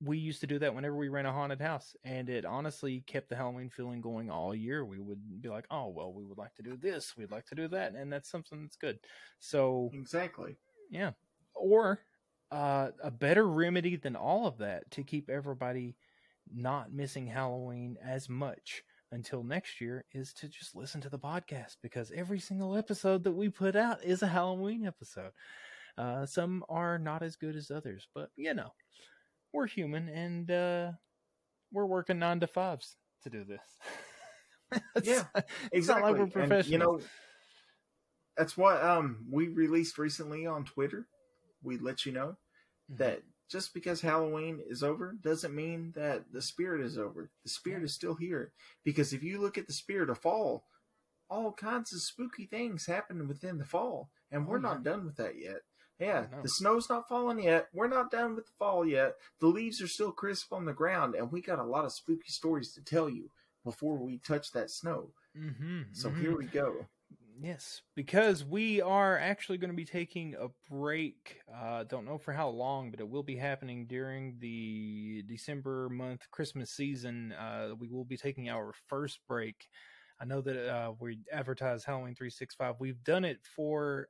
We used to do that whenever we ran a haunted house, and it honestly kept the Halloween feeling going all year. We would be like, oh, well, we would like to do this. We'd like to do that. And that's something that's good. So exactly. Yeah. Or a better remedy than all of that to keep everybody not missing Halloween as much until next year is to just listen to the podcast, because every single episode that we put out is a Halloween episode. Some are not as good as others, but you know, we're human, and we're working 9 to 5s to do this. Yeah, exactly. It's not like we're professionals. And, you know, that's what we released recently on Twitter. We let you know that just because Halloween is over doesn't mean that the spirit is over. The spirit is still here, because if you look at the spirit of fall, all kinds of spooky things happen within the fall, and we're not done with that yet. Yeah, the snow's not falling yet. We're not done with the fall yet. The leaves are still crisp on the ground, and we got a lot of spooky stories to tell you before we touch that snow. So here we go. Yes, because we are actually going to be taking a break. Don't know for how long, but it will be happening during the December month Christmas season. We will be taking our first break. I know that we advertise Halloween 365. We've done it for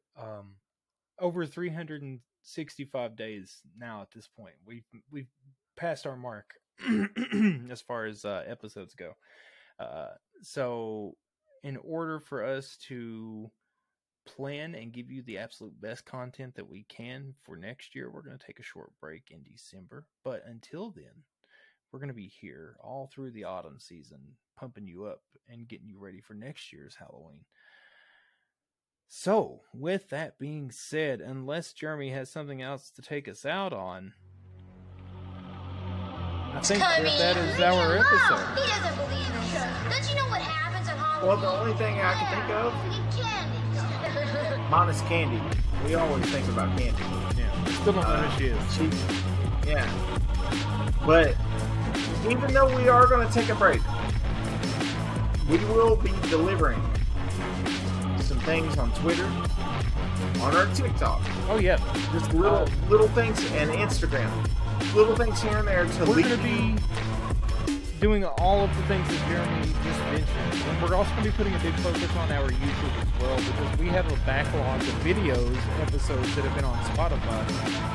over 365 days now at this point. We've passed our mark as far as episodes go. So in order for us to plan and give you the absolute best content that we can for next year, we're going to take a short break in December. But until then, we're going to be here all through the autumn season, pumping you up and getting you ready for next year's Halloween. So, with that being said, unless Jeremy has something else to take us out on, I think that is our episode. He doesn't believe us. Don't you know what happens on Halloween? Well, the only thing I can think of? Candy. Minus candy. We always think about candy. Yeah. Still don't know who she is. Yeah. But even though we are going to take a break, we will be delivering some things on Twitter, on our TikTok. Oh yeah, just little things, and Instagram, little things here and there. We're going to be doing all of the things that Jeremy just mentioned, and we're also going to be putting a big focus on our YouTube as well, because we have a backlog of videos, episodes that have been on Spotify,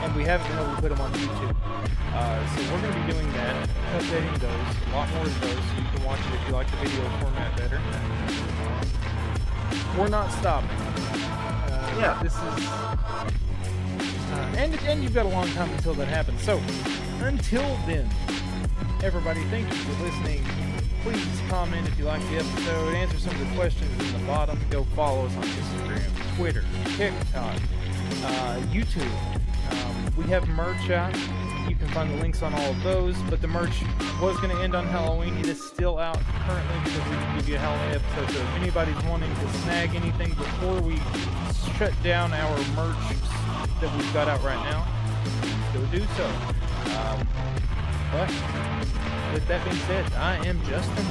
and we haven't been able to put them on YouTube. So we're going to be doing that, updating those, a lot more of those, so you can watch it if you like the video format better. We're not stopping. This is... and you've got a long time until that happens. So, until then, everybody, thank you for listening. Please comment if you like the episode. Answer some of the questions in the bottom. Go follow us on Instagram, Twitter, TikTok, YouTube. We have merch out. You can find the links on all of those, but the merch was going to end on Halloween. It is still out currently because we can give you a Halloween episode, so if anybody's wanting to snag anything before we shut down our merch that we've got out right now, go do so. But with that being said, I am Justin.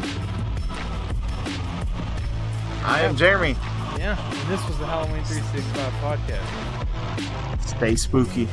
I am Jeremy. Yeah, and this was the Halloween 365 podcast. Stay spooky.